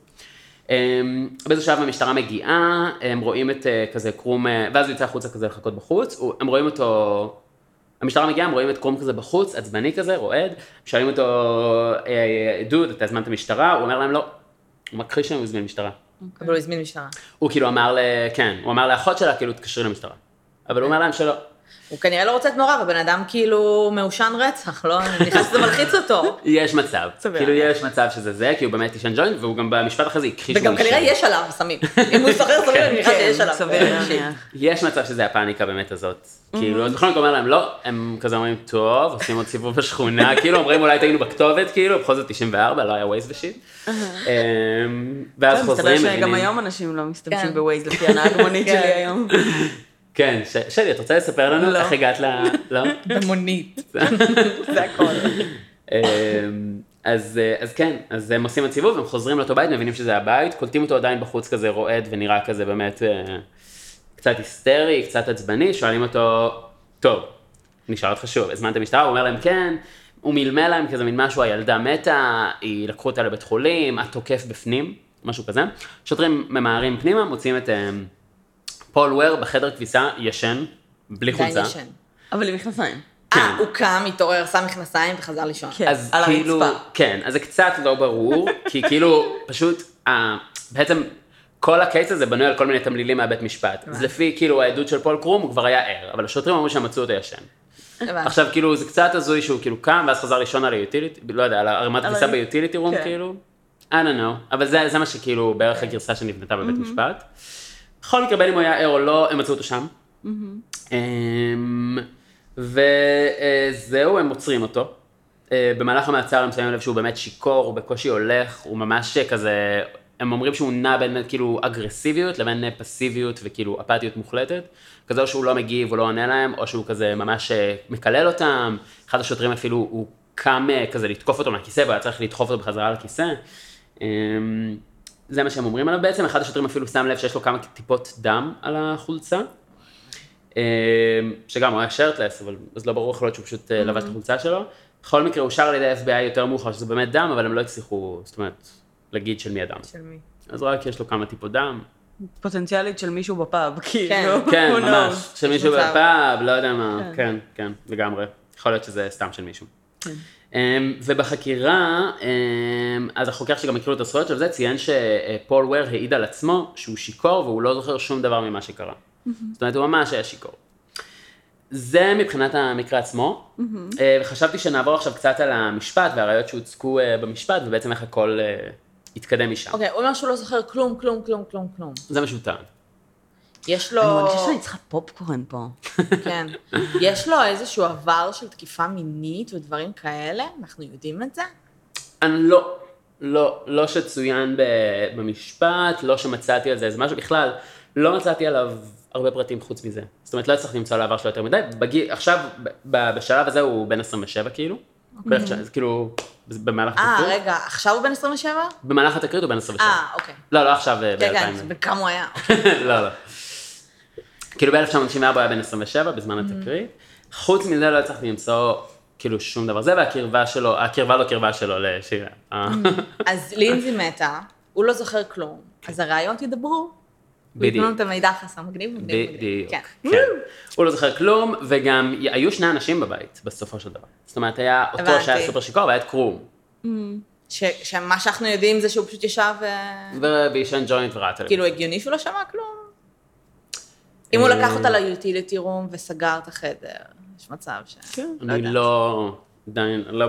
באיזו שעה המשטרה מגיעה, הם רואים את כזה קרום, ואז הוא יצא החוצה כזה לחכות בחוץ, הם רואים אותו... המשטרה מגיעה, הם רואים את קרום כזה בחוץ, עצבני כזה, רועד, שואלים אותו, דוד, אתה הזמנת משטרה? הוא אומר להם לא, הוא מכחיש שהוא הזמין משטרה. אבל הוא הזמין משטרה. הוא כאילו אמר לאחות שלה, כאילו תקשרי למשטרה. אבל הוא אומר להם שלא. הוא כנראה לא רוצה את מעורב, הבן אדם כאילו מעושן רצח, לא? נכנס שזה מלחיץ אותו. יש מצב, כאילו יש מצב שזה זה, כי הוא באמת עישן ג'וינט, והוא גם במשפט אחרי זה הכחיש שהוא עישן. וגם כנראה יש עליו סמים, אם הוא סוחר סמים, אני נכנס שיש עליו. יש מצב שזה הפאניקה באמת הזאת, כאילו, אז בכל מקום אומר להם, לא, הם כזה אומרים, טוב, עושים עוד סיבוב בשכונה, כאילו, אומרים אולי תהיינו בכתובת, כאילו, בכל זאת 94, לא היה ווייז ושיט. ואז חוזרים, כן, שלי, את רוצה לספר לנו איך הגעת ל... לא? במונית. זה הכל. אז כן, אז הם עושים את סיבוב, הם חוזרים לאותו בית, מבינים שזה הבית, קולטים אותו עדיין בחוץ כזה רועד ונראה כזה באמת קצת היסטרי, קצת עצבני, שואלים אותו, טוב, נשאל אותך שוב, הזמנת משטרה, הוא אומר להם כן, הוא מלמל להם כזה מין משהו, הילדה מתה, היא לקחו אותה לבית חולים, התוקף בפנים, משהו כזה. שוטרים ממהרים פנימה, מוצאים את... פול וויר בחדר כביסה ישן, בלי חולצה. ישן. אבל עם מכנסיים. הוא קם, התעורר, שם מכנסיים וחזר לישון. אז כאילו, כן, אז זה קצת לא ברור, כי כאילו פשוט, בעצם כל הקייס הזה בנוי על כל מיני תמלילים מהבית משפט. אז לפי כאילו העדות של פול קרום הוא כבר היה ער, אבל השוטרים אמרו שהם מצאו אותו ישן. עכשיו כאילו זה קצת הזוי שהוא כאילו קם ואז חזר לישון על היוטיליטי, לא יודע, על הרמת כביסה ביוטיליטי רום כאילו. I don't know, אבל זה מה שכאילו בערך הגרסה שנבנתה בבית משפט. בכל מקרה, בין אם הוא היה ער או לא, הם מצאו אותו שם. וזהו, הם עוצרים אותו. במהלך המעצר הם שמים לב שהוא באמת שיקור, הוא בקושי הולך, הוא ממש כזה, הם אומרים שהוא נע בין כאילו אגרסיביות לבין פסיביות וכאילו אפתיות מוחלטת. כזה או שהוא לא מגיב, הוא לא עונה להם, או שהוא כזה ממש מקלל אותם. אחד השוטרים אפילו, הוא קם כזה לתקוף אותו מהכיסא, והוא היה צריך לדחוף אותו בחזרה לכיסא. זה מה שהם אומרים עליו בעצם, אחד השוטרים אפילו שם לב שיש לו כמה טיפות דם על החולצה, שגם הוא היה שרטלס, אבל אז לא ברור, יכול להיות שהוא פשוט לבש את החולצה שלו. בכל מקרה, הוא שר על ידי FBI יותר מאוחר, שזה באמת דם, אבל הם לא הצליחו, זאת אומרת, להגיד של מי הדם. של מי. אז רק יש לו כמה טיפות דם. פוטנציאלית של מישהו בפאב, כאילו. כן, ממש, של מישהו בפאב, לא יודע מה, כן, לגמרי. יכול להיות שזה סתם של מישהו. ובחקירה, אז החוקר שגם הכירו את הזכויות של זה, ציין שפול וויר העיד על עצמו שהוא שיקור והוא לא זוכר שום דבר ממה שקרה. זאת אומרת, הוא ממש היה שיקור. זה מבחינת המקרה עצמו, וחשבתי שנעבור עכשיו קצת על המשפט והראיות שהוצגו במשפט, ובעצם איך הכל התקדם משם. אוקיי, הוא אומר שהוא לא זוכר כלום. זה משותף. יש לו... אני מרגישה שאני צריכה פופקורן פה. כן. יש לו איזשהו עבר של תקיפה מינית ודברים כאלה? אנחנו יודעים את זה? לא שצוין במשפט, לא שמצאתי על זה, זה משהו בכלל. לא מצאתי עליו הרבה פרטים חוץ מזה. זאת אומרת, לא הצלחתי למצוא על העבר שלו יותר מדי. עכשיו, בשלב הזה הוא בן 27 כאילו. אז כאילו, במהלך התקרית. רגע, עכשיו הוא בן 27? במהלך התקרית הוא בן 27. אוקיי. לא, עכשיו ב-2000. רגע, בכמה הוא היה? לא. כאילו ב-1994 היה בן 27 בזמן התקרית. חוץ מזה לא הצלחתי למצוא כאילו שום דבר. זה והקרבה שלו, הקרבה לא קרבה שלו לשירה. אז לינזי מתה, הוא לא זוכר כלום, אז הראיות ידברו. ותנו את המידע חסר, מגניב. כן. הוא לא זוכר כלום, וגם היו שני אנשים בבית, בסופו של דבר. זאת אומרת, היה אותו שהיה סופר שיקור, והיה את קרום. שמה שאנחנו יודעים זה שהוא פשוט ישב וישן ג'וינט ורעת עליו. כאילו הגיוני שהוא לא שמע כלום. אם הוא לקח אותה ליוטיליטי רום וסגר את החדר, יש מצב ש... כן, אני לא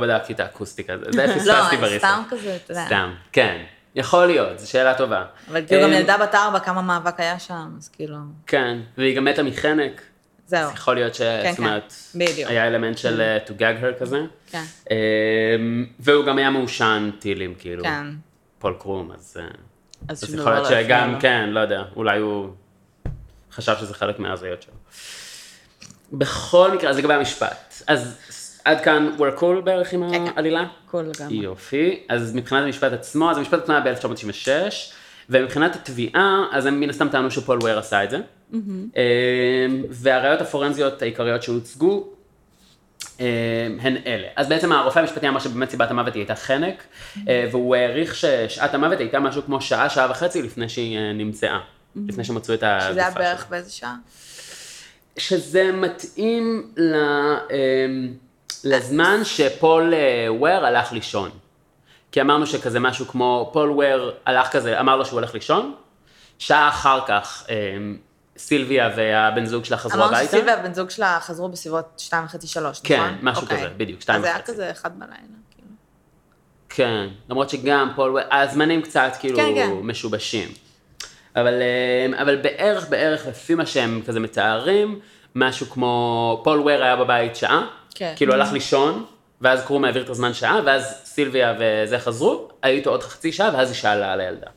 בדקתי את האקוסטיקה, זה פספסתי בריסה. סתם כזה, אתה יודע. סתם, כן. יכול להיות, זו שאלה טובה. אבל כאילו גם ילדה בת 4, כמה מאבק היה שם, אז כאילו... כן, והיא גם מתה מחנק. זהו. יכול להיות ש... זאת אומרת, היה אלמנט של to gag her כזה. כן. והוא גם היה מאושן טילים, כאילו. כן. פול קרום, אז... אז יכול להיות שגם, כן, לא יודע, אולי הוא חשב שזה חלק מההזויות שלו. בכל מקרה, זה לגבי המשפט. אז... עד כאן we're cool בערך עם העלילה? cool לגמרי. יופי. אז מבחינת המשפט עצמו, אז המשפט התנאה ב-1996, ומבחינת התביעה, אז הם מן הסתם טענו שפול וויר עשה את זה. והראיות הפורנזיות העיקריות שהוצגו, הן אלה. אז בעצם הרופא המשפטי אמר שבאמת סיבת המוות הייתה חנק, והוא העריך ששעת המוות הייתה משהו כמו שעה, שעה וחצי לפני שהיא נמצאה, לפני שמצאו את הגופה. שזה היה בערך באיזה שעה? שזה מתאים ל... לזמן שפול וויר הלך לישון. כי אמרנו שכזה משהו כמו, פול וויר הלך כזה, אמר לו שהוא הולך לישון, שעה אחר כך סילביה והבן זוג שלה חזרו הביתה. אמרנו שסילביה והבן זוג שלה חזרו בסביבות 2 וחצי 3, נכון? כן, משהו כזה, בדיוק, 2 וחצי. אז היה כזה אחד בלילה, כאילו. כן, למרות שגם פול וויר, הזמנים קצת כאילו משובשים. אבל בערך לפי מה שהם כזה מתארים, משהו כמו, פול וויר היה בבית שעה, כאילו הלך לישון, ואז קרום העביר את הזמן שעה, ואז סילביה וזה חזרו, הייתו עוד חצי שעה, ואז היא שאלה על הילדה.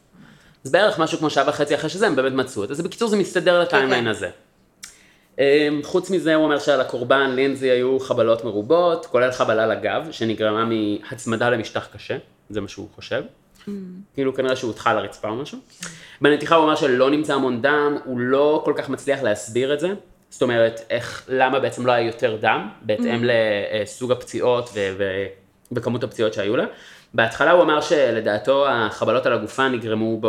אז בערך משהו כמו שעה וחצי אחרי שזה, הם באמת מצאו. אז בקיצור זה מסתדר לטיימליין הזה. חוץ מזה הוא אומר שעל הקורבן, לינזי היו חבלות מרובות, כולל חבלה לגב, שנגרמה מהצמדה למשטח קשה, זה מה שהוא חושב. כאילו כנראה שהוא הותחה לרצפה או משהו. בנתיחה הוא אומר שלא נמצא המון דם, הוא לא כל כך מצליח להסביר את זה. זאת אומרת, למה בעצם לא היה יותר דם, בהתאם לסוג הפציעות וכמות הפציעות שהיו לה. בהתחלה הוא אמר שלדעתו החבלות על הגופה נגרמו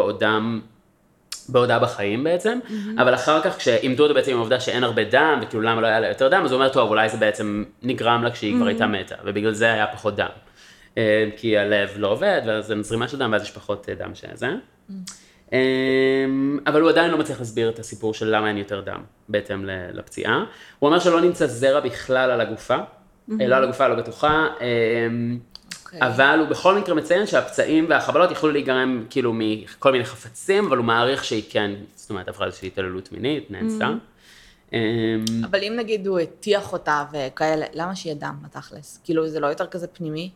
בעודה בחיים בעצם, אבל אחר כך כשעמדו אותו בעצם עם העובדה שאין הרבה דם, וכאילו למה לא היה לה יותר דם, אז הוא אומר, טוב, אולי זה בעצם נגרם לה כשהיא כבר הייתה מתה, ובגלל זה היה פחות דם. כי הלב לא עובד, ואז זה נזרימה של דם, ואז יש פחות דם שזה. אבל הוא עדיין לא מצליח להסביר את הסיפור של למה אין יותר דם, בהתאם לפציעה. הוא אומר שלא נמצא זרע בכלל על הגופה, לא על הגופה, לא בטוחה, אבל הוא בכל מקרה מציין שהפצעים והחבלות יכולו להיגרם כאילו מכל מיני חפצים, אבל הוא מעריך שהיא כן, זאת אומרת, עברה איזושהי התעללות מינית, נאנסה. אבל אם נגיד הוא הטיח אותה וכאלה, למה שיהיה דם בתכלס? כאילו זה לא יותר כזה פנימי?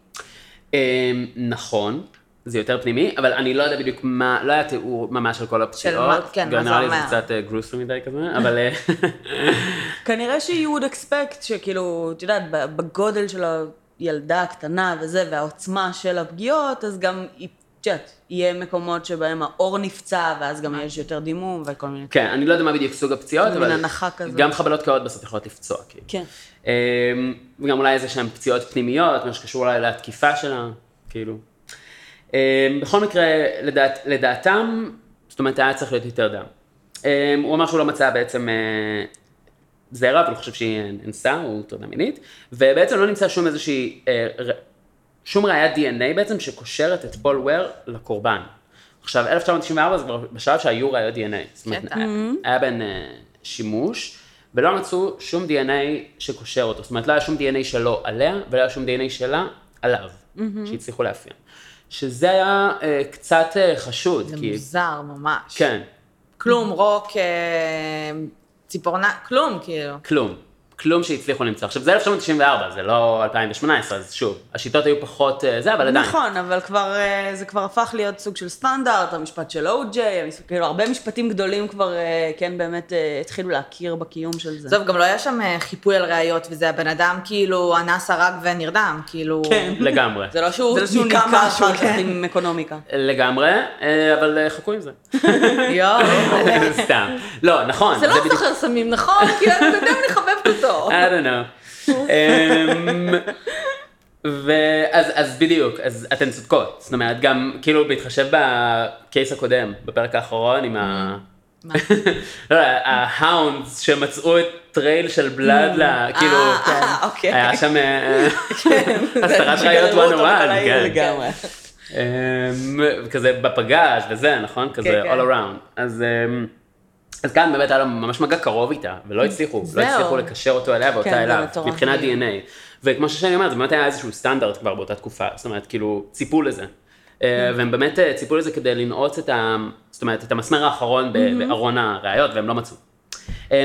נכון. זה יותר פנימי, אבל אני לא יודע בדיוק מה, לא היה תיאור ממש על כל הפציעות. כן, מה זה אומר. זה קצת גרוסר מדי כזה, אבל... כנראה שהיא would expect שכאילו, את יודעת, בגודל של הילדה הקטנה וזה, והעוצמה של הפגיעות, אז גם יהיה מקומות שבהם האור נפצע, ואז גם יש יותר דימום וכל מיני... כן, אני לא יודע מה בדיוק סוג הפציעות, אבל גם חבלות קהות בסוף יכולות לפצוע. כן. וגם אולי איזה שהן פציעות פנימיות, מה שקשור אולי להתקיפה שלה, כאילו. בכל מקרה, לדעתם, זאת אומרת, היה צריך להיות יותר דם. הוא אמר שהוא לא מצא בעצם זרע, אבל הוא חושב שהיא אנסה, או תרדה מינית, ובעצם לא נמצא שום איזושהי, שום ראיית DNA בעצם שקושרת את פול וויר לקורבן. עכשיו, 1994 זה כבר בשלב שהיו ראיות DNA, זאת אומרת, היה בין שימוש, ולא מצאו שום DNA שקושר אותו, זאת אומרת, לא היה שום DNA שלו עליה, ולא היה שום DNA שלה עליו, שהצליחו להפיין. שזה היה קצת חשוד. זה כי... מוזר ממש. כן. כלום, רוק, ציפורנה, כלום כאילו. כלום, כלום שהצליחו למצוא. עכשיו, זה 1994, זה לא 2018, אז שוב, השיטות היו פחות זה, אבל עדיין. נכון, אבל זה כבר הפך להיות סוג של סטנדרט, המשפט של אוג'יי, כאילו, הרבה משפטים גדולים כבר, כן, באמת התחילו להכיר בקיום של זה. טוב, גם לא היה שם חיפוי על ראיות, וזה הבן אדם, כאילו, אנס הרג ונרדם, כאילו... כן, לגמרי. זה לא שהוא ניקם משהו, כן. עם אקונומיקה. לגמרי, אבל חכו עם זה. יואו. סתם. לא, נכון. זה לא סחר סמים, נכון? כי אתה יודע אם נחבב אותו. I don't know. אז בדיוק, אז אתן צודקות. זאת אומרת, גם כאילו בהתחשב בקייס הקודם, בפרק האחרון עם ה... מה? לא, ההאונדס שמצאו את טרייל של בלאד לה, כאילו... אוקיי. היה שם... הסתרת ראיות 101, כן. וכזה בפגש וזה, נכון? כזה all around. אז כאן באמת היה לו ממש מגע קרוב איתה, ולא הצליחו, לא הצליחו לקשר אותו אליה ואותה אליו, מבחינת DNA. וכמו ששאני אומרת, זה באמת היה איזשהו סטנדרט כבר באותה תקופה, זאת אומרת, כאילו, ציפו לזה. והם באמת ציפו לזה כדי לנעוץ את המסמר האחרון בארון הראיות, והם לא מצאו.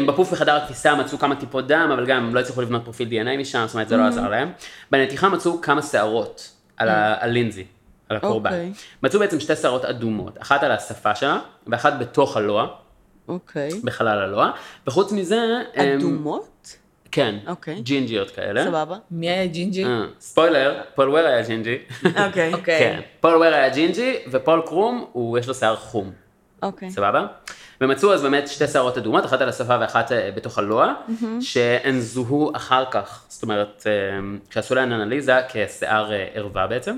בפוף בחדר הכביסה מצאו כמה טיפות דם, אבל גם לא הצליחו לבנות פרופיל DNA משם, זאת אומרת, זה לא עזר להם. בנתיחה מצאו כמה שערות על לינזי, על הקורבן. מצאו בעצם שתי שערות אדומות, אחת על השפה שלה, ואחת בתוך הלוע. אוקיי. בחלל הלוע. וחוץ מזה... אדומות? כן. אוקיי. ג'ינג'יות כאלה. סבבה. מי היה ג'ינג'י? ספוילר, פול וויר היה ג'ינג'י. אוקיי. כן. פול וויר היה ג'ינג'י, ופול קרום, יש לו שיער חום. אוקיי. סבבה? ומצאו אז באמת שתי שערות אדומות, אחת על השפה ואחת בתוך הלוע, שהן זוהו אחר כך, זאת אומרת, כשעשו להן אנליזה כשיער ערווה בעצם.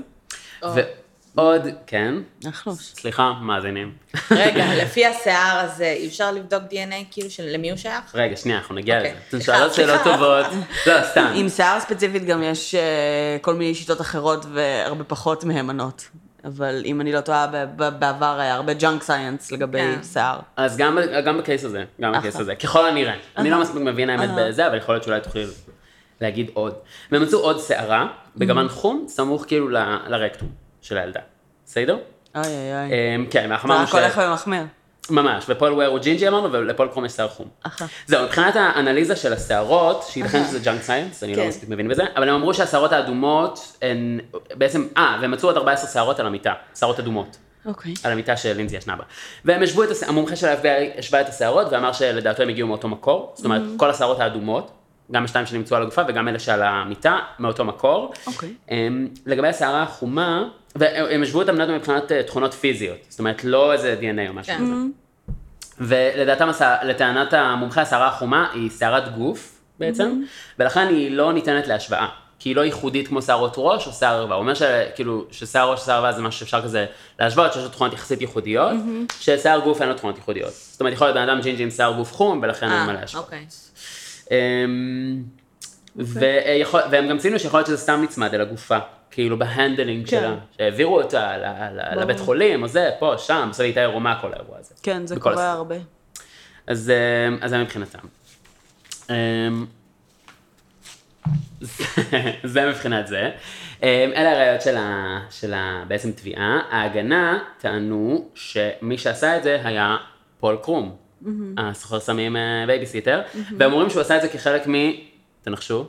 עוד, כן. נחלוש. סליחה, מאזינים. רגע, לפי השיער הזה, אי אפשר לבדוק DNA כאילו למי הוא שייך? רגע, שנייה, אנחנו נגיע לזה. אתם שואלות שאלות טובות. לא, סתם. עם שיער ספציפית גם יש כל מיני שיטות אחרות והרבה פחות מהימנות. אבל אם אני לא טועה, בעבר היה הרבה ג'אנק סייאנס לגבי שיער. אז גם בקייס הזה, גם בקייס הזה. ככל הנראה. אני לא מספיק מבין האמת בזה, אבל יכול להיות שאולי תוכלי להגיד עוד. ומצאו עוד שערה בגוון חום סמוך כאילו לרקטום. של הילדה. סיידו? אוי, אוי, אוי. כן, אנחנו אמרנו ש... זה הכל איך ומחמר. ממש, ופול וויר הוא ג'ינג'י אמרנו, ולפול קרום יש שיער חום. זהו, מבחינת האנליזה של השערות, שייתכן שזה ג'אנק סייאנס, אני לא מספיק מבין בזה, אבל הם אמרו שהשערות האדומות הן בעצם... והם מצאו עוד 14 שערות על המיטה, שערות אדומות. אוקיי. על המיטה של לינזי ישנה בה. והם השוו את... המומחה של ה-FBI השווה את השערות, ואמר שלדעתו הם הגיעו מאותו מקור, זאת אומרת, כל השערות האדומות, גם השתיים שנמצאו על הגופה, וגם אלה שעל המיטה, מאותו מקור. לגבי השערה החומה, והם השוו אותם נדמה מבחינת תכונות פיזיות, זאת אומרת, לא איזה DNA או משהו כזה. ולדעתם, לטענת המומחה, השערה החומה היא שערת גוף בעצם, ולכן היא לא ניתנת להשוואה, כי היא לא ייחודית כמו שערות ראש או שער ערווה. הוא אומר ששער ראש או שער ערווה זה משהו שאפשר כזה להשוות, שיש לו תכונות יחסית ייחודיות, ששער גוף אין לו תכונות ייחודיות. זאת אומרת, יכול להיות בן אדם ג'ינג'י עם שער גוף חום, ולכן אין מה להשוות. והם גם ציינו שיכול להיות שזה סתם נצמד אל הגופה, כאילו בהנדלינג שלה, שהעבירו אותה לבית חולים, או זה, פה, שם, בסדר, הייתה עירומה כל האירוע הזה. כן, זה קורה הרבה. אז זה מבחינתם. זה מבחינת זה. אלה הראיות של בעצם תביעה. ההגנה טענו שמי שעשה את זה היה פול קרום. הסוחר סמים בייביסיטר, והם אומרים שהוא עשה את זה כחלק תנחשו?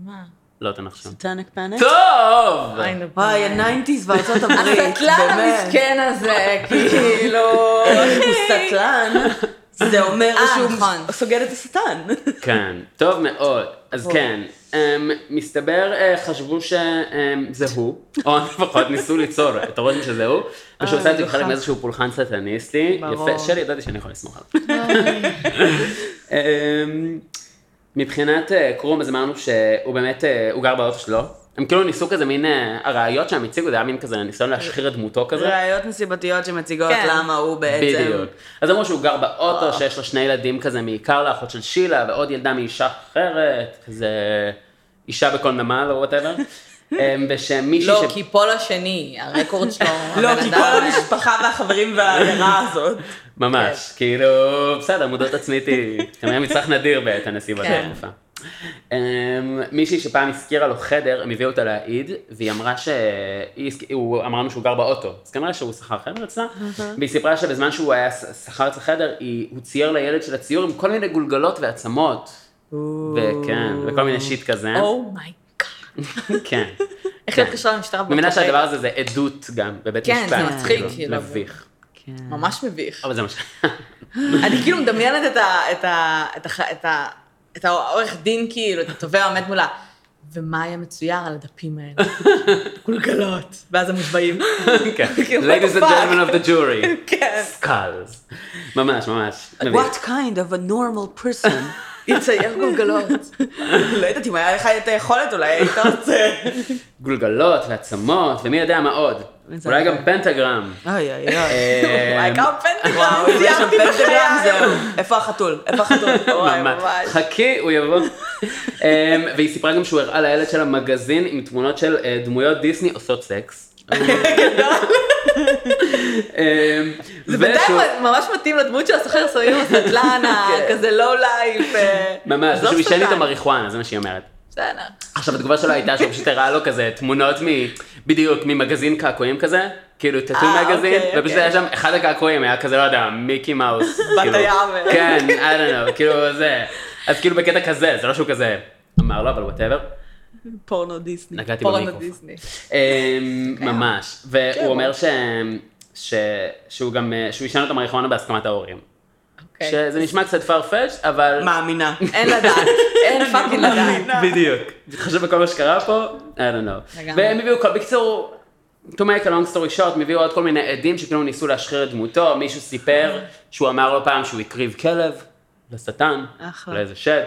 ממה? לא תנחשו. סטניק פאניק? טוב! וואי, ה-90s בארצות הברית, באמת. הסטלן המסכן הזה, כאילו... הוא סטלן. זה אומר שהוא סוגר את הסטן. כן, טוב מאוד. אז כן, מסתבר, חשבו שזה הוא, או לפחות ניסו ליצור את הרושם שזה הוא, ושהוא עושה את זה בחלק מאיזשהו פולחן סטניסטי. יפה, שלי, ידעתי שאני יכול לסמוך עליו. מבחינת קרום, אז אמרנו שהוא באמת, הוא גר באוטו שלו. הם כאילו ניסו כזה מין, הראיות שהם הציגו, זה היה מין כזה ניסיון להשחיר את דמותו כזה. ראיות נסיבתיות שמציגות למה הוא בעצם. בדיוק. אז אמרו שהוא גר באוטו, שיש לו שני ילדים כזה, מעיקר לאחות של שילה, ועוד ילדה מאישה אחרת, כזה אישה בכל נמל או whatever. לא, כי פול השני, הרקורד שלו. לא, כי פול המשפחה והחברים והעירה הזאת. ממש, כאילו, בסדר, מודעות עצמית היא כנראה מצלח נדיר בטנסי בתקופה. מישהי שפעם הזכירה לו חדר, הם הביאו אותה להעיד, והיא אמרה אמרנו שהוא גר באוטו, אז כנראה שהוא שכר חדר אצלה, והיא סיפרה שבזמן שהוא היה שכר את החדר, הוא צייר לילד של הציור עם כל מיני גולגלות ועצמות. וכן, וכל מיני שיט כזה. אומייגאד. כן. איך להיות קשור למשטרה? במינה שהדבר הזה זה עדות גם בבית משפט. כן, זה מצחיק. מביך. ממש מביך. אבל זה מה ש... אני כאילו מדמיינת את האורך דין כאילו, את התובע עומד מולה. ומה היה מצויר על הדפים האלה? גולגלות. ואז המושבעים. כן. Ladies and gentlemen of the jury. כן. Skulls. ממש, ממש. What kind of a normal person? יצייר גולגלות. לא יודעת אם היה לך את היכולת, אולי היית רוצה. גולגלות ועצמות, ומי יודע מה עוד? אולי גם פנטגרם. אוי, אוי, אוי. אולי גם פנטגרם. סיימתי בחיים. איפה החתול? איפה החתול? ממש. חכי, הוא יבוא. והיא סיפרה גם שהוא הראה לילד שלה מגזין עם תמונות של דמויות דיסני עושות סקס. זה בינתיים ממש מתאים לדמות של הסוחר סמים הסטלנה, כזה לואו לייף. ממש, שהוא ישן איתו מריחואנה, זה מה שהיא אומרת. בסדר. עכשיו התגובה שלו הייתה שהוא פשוט הראה לו כזה תמונות בדיוק ממגזין קעקועים כזה, כאילו טאטו מגזין, ופשוט היה שם אחד הקעקועים, היה כזה לא יודע, מיקי מאוס. בת היעבר. כן, I don't know, כאילו זה. אז כאילו בקטע כזה, זה לא שהוא כזה אמר לו, אבל whatever. פורנו דיסני. נגעתי במיקרופון. ממש. והוא אומר שהוא גם, שהוא ישן אותה מריחואנה בהסכמת ההורים. שזה נשמע קצת farfetch, אבל... מאמינה. אין לדעת. אין פאקינג לדעת. בדיוק. תחשב בכל מה שקרה פה, I don't know. והם הביאו כל בקצור, to make a long story short, הביאו עוד כל מיני עדים שכאילו ניסו להשחיר את דמותו, מישהו סיפר שהוא אמר לו פעם שהוא הקריב כלב לשטן, לאיזה שד.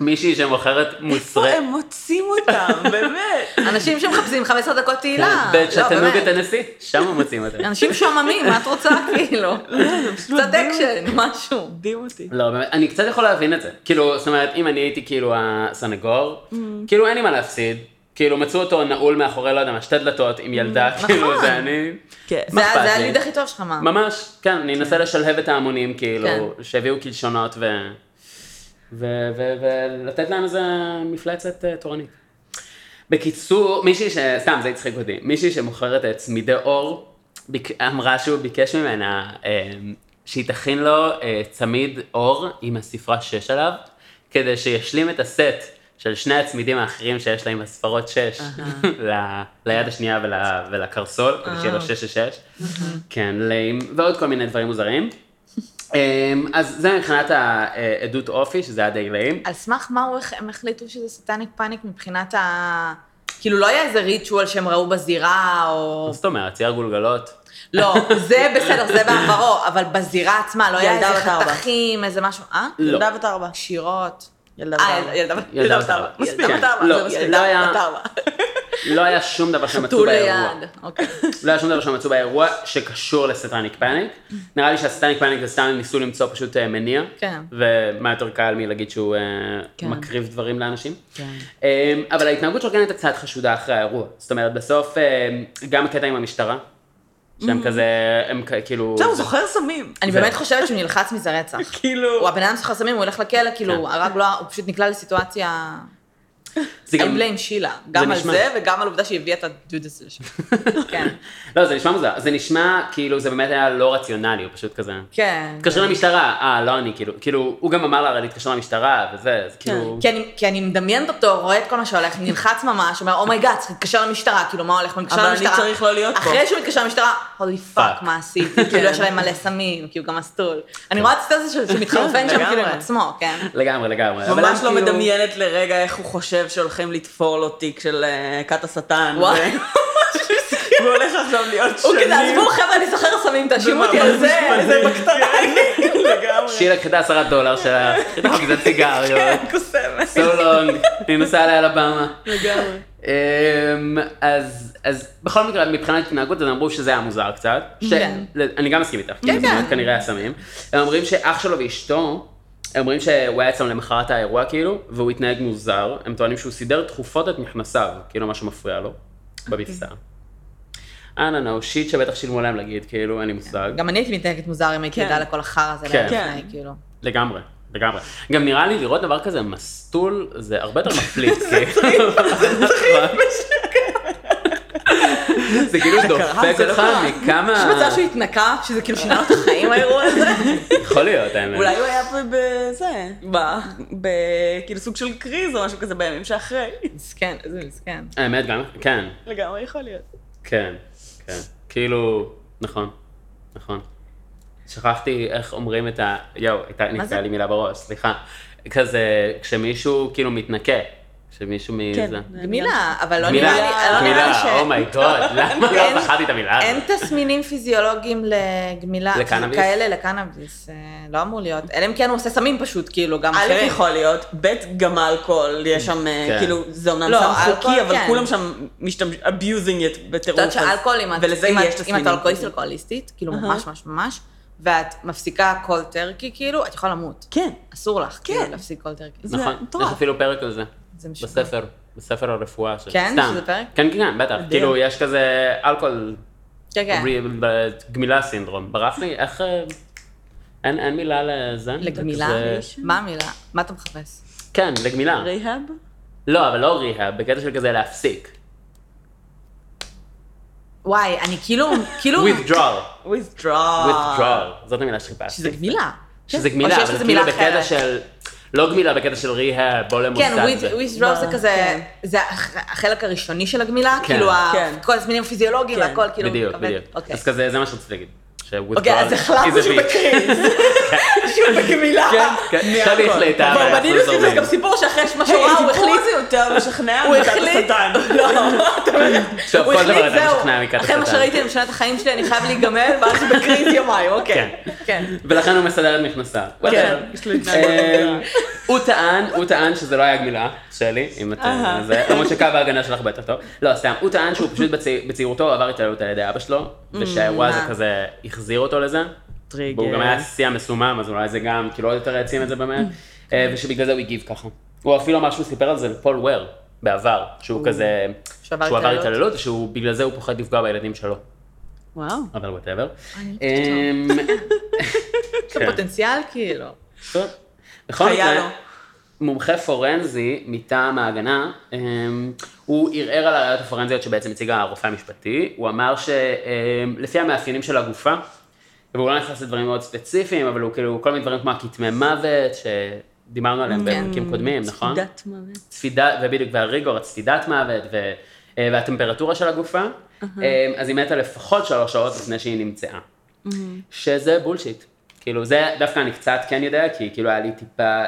מישהי שמוכרת מוסרי. איפה הם מוצאים אותם, באמת. אנשים שמחפשים 15 דקות תהילה. בצ'טנוגה טנסי, שם הם מוצאים אותם. אנשים שוממים, מה את רוצה כאילו? קצת אקשן, משהו. דים אותי. לא, באמת, אני קצת יכול להבין את זה. כאילו, זאת אומרת, אם אני הייתי כאילו הסנגור, כאילו אין לי מה להפסיד. כאילו, מצאו אותו נעול מאחורי, לא יודע, שתי דלתות עם ילדה, כאילו, זה אני... זה הליד הכי טוב שלך, מה? ממש, כן, אני אנסה לשלהב את ההמונים, כאילו, שהביאו כלשונות ו... ולתת להם איזה מפלצת תורנית. בקיצור, מישהי סתם, זה יצחיק אותי, מישהי שמוכרת את צמידי אור, אמרה שהוא ביקש ממנה שהיא תכין לו צמיד אור עם הספרה 6 עליו, כדי שישלים את הסט של שני הצמידים האחרים שיש להם הספרות 6, ליד השנייה ולקרסול, כדי שיהיה לו 666. כן, ועוד כל מיני דברים מוזרים. אז זה מבחינת העדות אופי, שזה היה די גלעים. על סמך מה הם החליטו שזה סטניק פאניק מבחינת ה... כאילו לא היה איזה ריטואל שהם ראו בזירה או... מה זאת אומרת, צייר גולגלות? לא, זה בסדר, זה בעברו, אבל בזירה עצמה לא היה איזה חתכים, איזה משהו, אה? ילדה בת 4. שירות. ילדה בת 4. ילדה בת 4. מספיק. לא היה שום דבר שמצאו באירוע. לא היה שום דבר שמצאו באירוע שקשור לסטניק פאניק. נראה לי שהסטניק פאניק זה סתם ניסו למצוא פשוט מניע. כן. ומה יותר קל מלהגיד שהוא מקריב דברים לאנשים. כן. אבל ההתנהגות שלו הייתה קצת חשודה אחרי האירוע. זאת אומרת, בסוף גם הקטע עם המשטרה, שהם כזה, הם כאילו... זהו, סוחר סמים. אני באמת חושבת שהוא נלחץ מזה רצח. כאילו... הבן אדם סוחר סמים, הוא הולך לכלא, כאילו, הרג לו, הוא פשוט נקלע לסיטואציה... אני בליים שילה, גם על זה וגם על עובדה שהביאה את הדודס לשם. כן. לא, זה נשמע מוזר, זה נשמע כאילו זה באמת היה לא רציונלי, הוא פשוט כזה. כן. התקשר למשטרה, לא אני, כאילו, הוא גם אמר לה, הרי להתקשר למשטרה וזה, זה כאילו... כי אני מדמיינת אותו, רואה את כל מה שהולך, נלחץ ממש, אומר, אומייגאד, צריך להתקשר למשטרה, כאילו, מה הולך, הוא מתקשר למשטרה. אבל אני צריך לא להיות פה. אחרי שהוא מתקשר למשטרה, הולי פאק, מה עשיתי, כאילו, יש להם מלא סמים, כאילו, גם הסטול. אני רואה את זה שמתחרפן שם כאילו עם עצמו, כן? לגמרי. ממש לא מדמיינת לרגע איך הוא חושב שהולכים לתפור לו תיק של כת השטן. וואי, הוא הולך עכשיו להיות שנים. הוא כזה, עזבו חבר'ה, אני סוחר סמים, תאשימו אותי על זה, זה בקטריים. שילה קחתה $10 שלה, קחתה כזה סיגר. כן, קוסמת. So long, אני נוסעה לאלבמה. לגמרי. אז בכל מקרה, מבחינת התנהגות, הם אמרו שזה היה מוזר קצת. אני גם מסכים איתך, כנראה הסמים. הם אומרים שאח שלו ואשתו, הם אומרים שהוא היה אצלם למחרת האירוע כאילו, והוא התנהג מוזר, הם טוענים שהוא סידר תכופות את מכנסיו, כאילו משהו מפריע לו, בבפסה. I don't know, שיט שבטח שילמו להם להגיד, כאילו, אין לי מושג. גם אני הייתי מתנהגת מוזר אם הייתי ידעה לכל אחר הזה, להפני, כאילו. לגמרי. גם נראה לי לראות דבר כזה מסטול, זה הרבה יותר מפליץ, כאילו. זה צריך משקע. זה כאילו דופק אותך מכמה... יש מצב שהוא התנקה, שזה כאילו שינה אותך חיים האירוע הזה? יכול להיות, האמת. אולי הוא היה בזה. מה? כאילו סוג של קריז או משהו כזה בימים שאחרי. מסכן, איזה מסכן. האמת גם, כן. לגמרי יכול להיות. כן, כן. כאילו, נכון, נכון. שכחתי איך אומרים את ה... יואו, נקרא לי מילה בראש, סליחה. כזה, כשמישהו כאילו מתנקה. שמישהו מאיזה... מילה, אבל לא נראה לי... מילה, אומייגוד, למה לא זכרתי את המילה? אין תסמינים פיזיולוגיים לגמילה... לקנאביס? כאלה לקנאביס, לא אמור להיות. אלא אם כן הוא עושה סמים פשוט, כאילו, גם אחרי. א' יכול להיות, ב' גם אלכוהול, יש שם, כאילו, זה אומנם סם חוקי, אבל כולם שם משתמשים, abusing it בטירוף. זאת אומרת שאלכוהול, אם אתה אלכוהוליסטית, כאילו, ממש, ממש, ממש, ואת מפסיקה כל טרקי, כאילו, את יכולה למות. כן. אסור לך, כאילו, להפסיק כל טרקי. נכון, יש אפילו פרק על זה. בספר, בספר הרפואה של... כן? שזה פרק? כן, כן, בטח. כאילו, יש כזה אלכוהול... כן, כן. גמילה סינדרום. ברף לי, איך... אין מילה לזה? לגמילה? מה המילה? מה אתה מחפש? כן, לגמילה. ריהאב? לא, אבל לא ריהאב, בקטע של כזה להפסיק. וואי, אני כאילו... withdrawal. withdrawal. זאת המילה שחיפשתי. שזה גמילה. שזה גמילה, אבל כאילו בקטע של... לא גמילה בקטע של ריהאב, בוא למוסד. כן, withdrawal זה כזה, זה החלק הראשוני של הגמילה, כאילו כל הסמינים הפיזיולוגיים והכל כאילו... בדיוק. אז כזה, זה מה שרציתי להגיד. אוקיי, אז החלטנו שהוא בקריז, שהוא בגמילה. כן, עכשיו היא החליטה. אבל בנינו שזה גם סיפור שאחרי מה שרואה הוא החליט. זה יותר משכנע מכת הסרטן. לא, אתה מבין. עכשיו כל דבר אתה משכנע מכת הסרטן. אחרי מה שראיתי למשנה את החיים שלי, אני חייב להיגמל, ואז הוא בקריז יומיים, אוקיי. כן. ולכן הוא מסדר את מכנסה. כן. הוא טען שזה לא היה גמילה, שלי, אם אתה... למרות שקו ההגנה שלך בטח טוב. לא, סתם. הוא טען שהוא פשוט בצעירותו עבר התעללות על ידי אבא שלו, ושהאירוע הזה כזה החזיר אותו לזה. טריגר. והוא גם היה שיא המסומם, אז אולי זה גם, כאילו עוד יותר העצים את זה באמת. ושבגלל זה הוא הגיב ככה. הוא אפילו אמר שהוא סיפר על זה לפול וויר בעבר, שהוא כזה... שהוא עבר התעללות, שבגלל זה הוא פוחד לפגוע בילדים שלו. וואו. אבל whatever. זה פוטנציאל כאילו. היה לו. מומחה פורנזי מטעם ההגנה, הוא ערער על הראיות הפורנזיות שבעצם הציג הרופא המשפטי, הוא אמר שלפי המאפיינים של הגופה, והוא לא נכנס לדברים מאוד ספציפיים, אבל הוא כאילו כל מיני דברים כמו הכתמי מוות, שדיברנו עליהם בפרקים קודמים, נכון? צפידת מוות. צפידת, ובדיוק, והריגור, הצפידת מוות, והטמפרטורה של הגופה, אז היא מתה לפחות 3 שעות לפני שהיא נמצאה, שזה בולשיט. כאילו זה, דווקא אני קצת כן יודע, כי כאילו היה לי טיפה,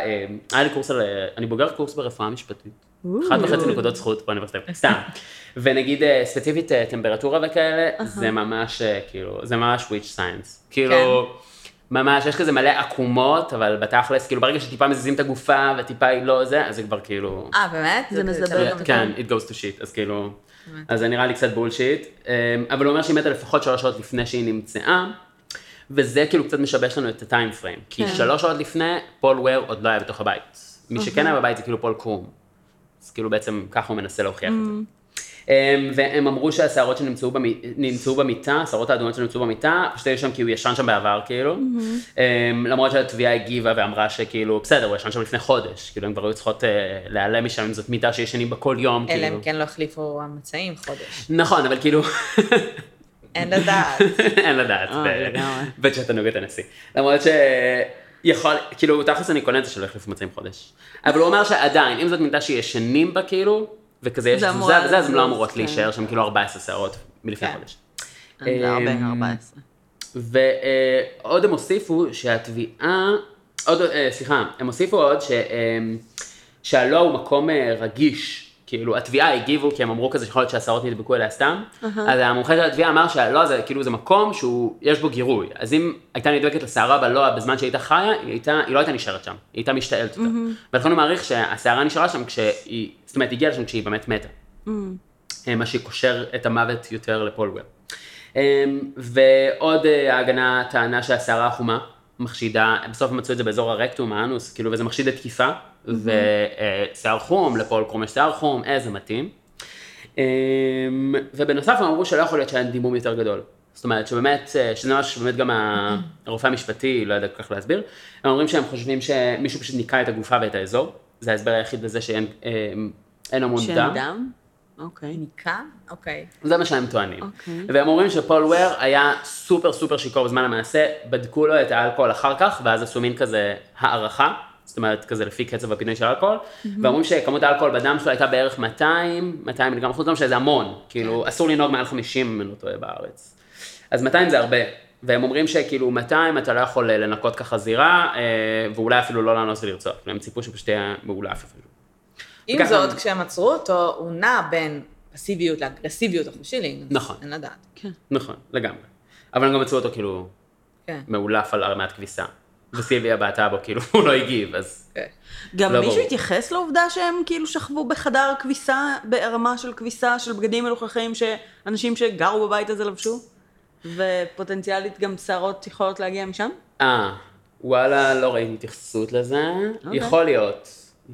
היה לי קורס על, אני בוגר קורס ברפואה משפטית, 1.5 נקודות זכות באוניברסיטה, סתם. ונגיד ספציפית טמפרטורה וכאלה, זה ממש כאילו, זה ממש witch science. כאילו, ממש יש כזה מלא עקומות, אבל בתכלס, כאילו ברגע שטיפה מזיזים את הגופה וטיפה היא לא זה, אז זה כבר כאילו... באמת? זה מזדבר גם. כן, it goes to shit, אז כאילו, אז זה נראה לי קצת bullshit, אבל הוא אומר שהיא מתה לפחות 3 שעות לפני שהיא נמצאה, וזה כאילו קצת משבש לנו את הטיים פריים, כי 3 שעות לפני, פול וויר עוד לא היה בתוך הבית. מי שכן היה בבית זה כאילו פול קרום. אז כאילו בעצם ככה הוא מנסה להוכיח את זה. והם אמרו שהשערות שנמצאו במיטה, השערות האדומות שנמצאו במיטה, פשוט היו שם כי הוא ישן שם בעבר כאילו. למרות שהתביעה הגיבה ואמרה שכאילו, בסדר, הוא ישן שם לפני חודש, כאילו הם כבר היו צריכות להיעלם משם, אם זאת מיטה שישנים בה כל יום, כאילו. אלא הם כן לא החליפו המצעים חודש. נכון, אבל כאילו... אין לדעת. אין לדעת, בצ'טנוגה טנסי. למרות שיכול, כאילו, תכלס אני קונה את זה שלא יחליף מצעים חודש. אבל הוא אומר שעדיין, אם זאת מיטה שישנים בה כאילו, וכזה יש תזוזה וזה, אז הן לא אמורות להישאר שם כאילו 14 שערות מלפני חודש. זה הרבה, 14. ועוד הם הוסיפו שהתביעה, סליחה, הם הוסיפו עוד שהלא הוא מקום רגיש, כאילו, התביעה הגיבו, כי הם אמרו כזה שיכול להיות שהשערות נדבקו אליה סתם, אז המומחה של התביעה אמר שהלא, זה כאילו, זה מקום שיש בו גירוי, אז אם הייתה נדבקת לשערה בלוע בזמן שהייתה חיה, היא לא הייתה נשארת שם, היא הייתה משתעלת אותה. ולכן הוא מעריך שהשערה נשארה שם כשהיא, זאת אומרת, הגיעה לשם כשהיא באמת מתה. מה שקושר את המוות יותר לפול וויר. ועוד ההגנה טענה שהשערה החומה מחשידה, בסוף הם מצאו את זה באזור הרקטום, האנוס, כאילו, וזה מחשיד לתקיפה. ושיער חום, לפול קרום יש שיער חום, איזה מתאים. ובנוסף הם אמרו שלא יכול להיות שאין דימום יותר גדול. זאת אומרת שבאמת, שזה ממש שבאמת גם הרופא המשפטי, לא יודע כל כך להסביר, הם אומרים שהם חושבים שמישהו פשוט ניקה את הגופה ואת האזור, זה ההסבר היחיד לזה שאין המון דם. אוקיי. ניקה? אוקיי. זה מה שהם טוענים. אוקיי. והם אומרים שפול וויר היה סופר סופר שיקור בזמן המעשה, בדקו לו את האלכוהול אחר כך, ואז עשו מין כזה הערכה, זאת אומרת כזה לפי קצב הפינוי של אלכוהול, ואומרים שכמות האלכוהול בדם שלו הייתה בערך 200 מליגרם חוץ, שזה המון, כאילו אסור לנהוג מעל 50 ממנו טועה בארץ. אז 200 זה הרבה. והם אומרים שכאילו 200 אתה לא יכול לנקות ככה זירה, ואולי אפילו לא לנוס ולרצות. הם ציפו שפשוט יהיה מעולה אפילו. עם זאת, כשהם עצרו אותו, הוא נע בין פסיביות לאגרסיביות, אנחנו שילינג. נכון. אין לדעת. כן. נכון, לגמרי. אבל הם גם עצרו אותו כאילו מעולף על ארמת כביסה. וסילביה באתה בו, כאילו, הוא לא הגיב, אז... גם מישהו התייחס לעובדה שהם כאילו שכבו בחדר כביסה, בערמה של כביסה, של בגדים מלוכלכים, שאנשים שגרו בבית הזה לבשו, ופוטנציאלית גם שערות יכולות להגיע משם? וואלה, לא ראיתי התייחסות לזה. יכול להיות.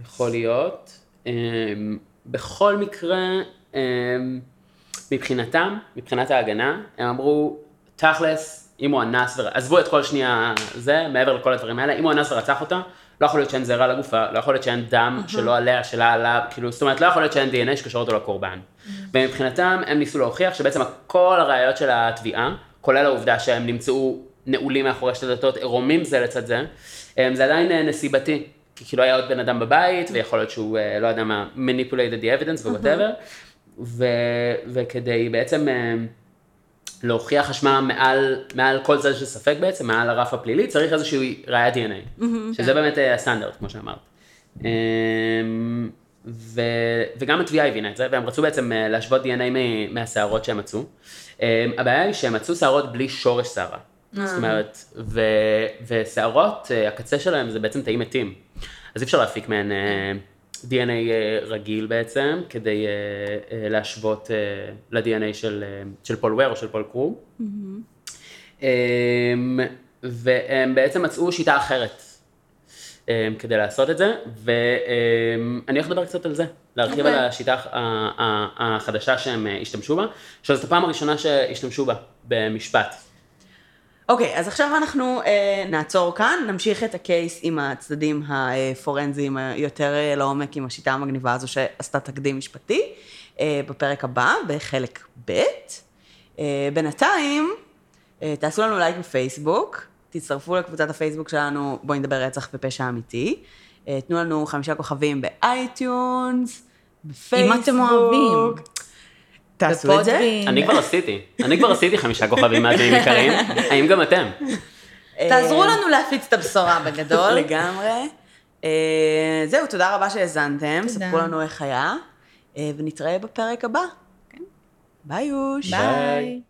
יכול להיות. בכל מקרה, מבחינתם, מבחינת ההגנה, הם אמרו, תכלס, אם הוא אנס, עזבו את כל שנייה זה, מעבר לכל הדברים האלה, אם הוא אנס ורצח אותה, לא יכול להיות שאין זרע לגופה, לא יכול להיות שאין דם שלא עליה, שלה עליו, כאילו, זאת אומרת, לא יכול להיות שאין DNA שקשור אותו לקורבן. ומבחינתם, הם ניסו להוכיח שבעצם כל הראיות של התביעה, כולל העובדה שהם נמצאו נעולים מאחורי שתי דלתות, עירומים זה לצד זה, זה עדיין נסיבתי, כי כאילו היה עוד בן אדם בבית, ויכול להיות שהוא, לא יודע מה, manipulated the evidence ו-whatever, וכדי בעצם להוכיח אשמה מעל כל צד של ספק בעצם, מעל הרף הפלילי, צריך איזושהי ראיית DNA, שזה באמת הסטנדרט, כמו שאמרת. וגם התביעה הבינה את זה, והם רצו בעצם להשוות DNA מהשערות שהם מצאו. הבעיה היא שהם מצאו שערות בלי שורש שערה. זאת אומרת, ושערות, הקצה שלהם זה בעצם תאים מתים. אז אי אפשר להפיק מהן DNA רגיל בעצם, כדי להשוות ל-DNA של פול וויר או של פול קרום. והם בעצם מצאו שיטה אחרת כדי לעשות את זה, ואני הולך לדבר קצת על זה, להרחיב על השיטה החדשה שהם השתמשו בה, שזאת הפעם הראשונה שהשתמשו בה במשפט. אוקיי, אז עכשיו אנחנו נעצור כאן, נמשיך את הקייס עם הצדדים הפורנזיים יותר לעומק, עם השיטה המגניבה הזו שעשתה תקדים משפטי, בפרק הבא, בחלק ב'. בינתיים, תעשו לנו לייק בפייסבוק, תצטרפו לקבוצת הפייסבוק שלנו, בואי נדבר רצח ופשע אמיתי, תנו לנו 5 כוכבים באייטיונס, בפייסבוק. אם אתם אוהבים. תעשו את זה? אני כבר עשיתי 5 כוכבים מהדברים עיקריים, האם גם אתם? תעזרו לנו להפיץ את הבשורה בגדול. לגמרי. זהו, תודה רבה שהזנתם, ספרו לנו איך היה, ונתראה בפרק הבא. ביי יוש. ביי.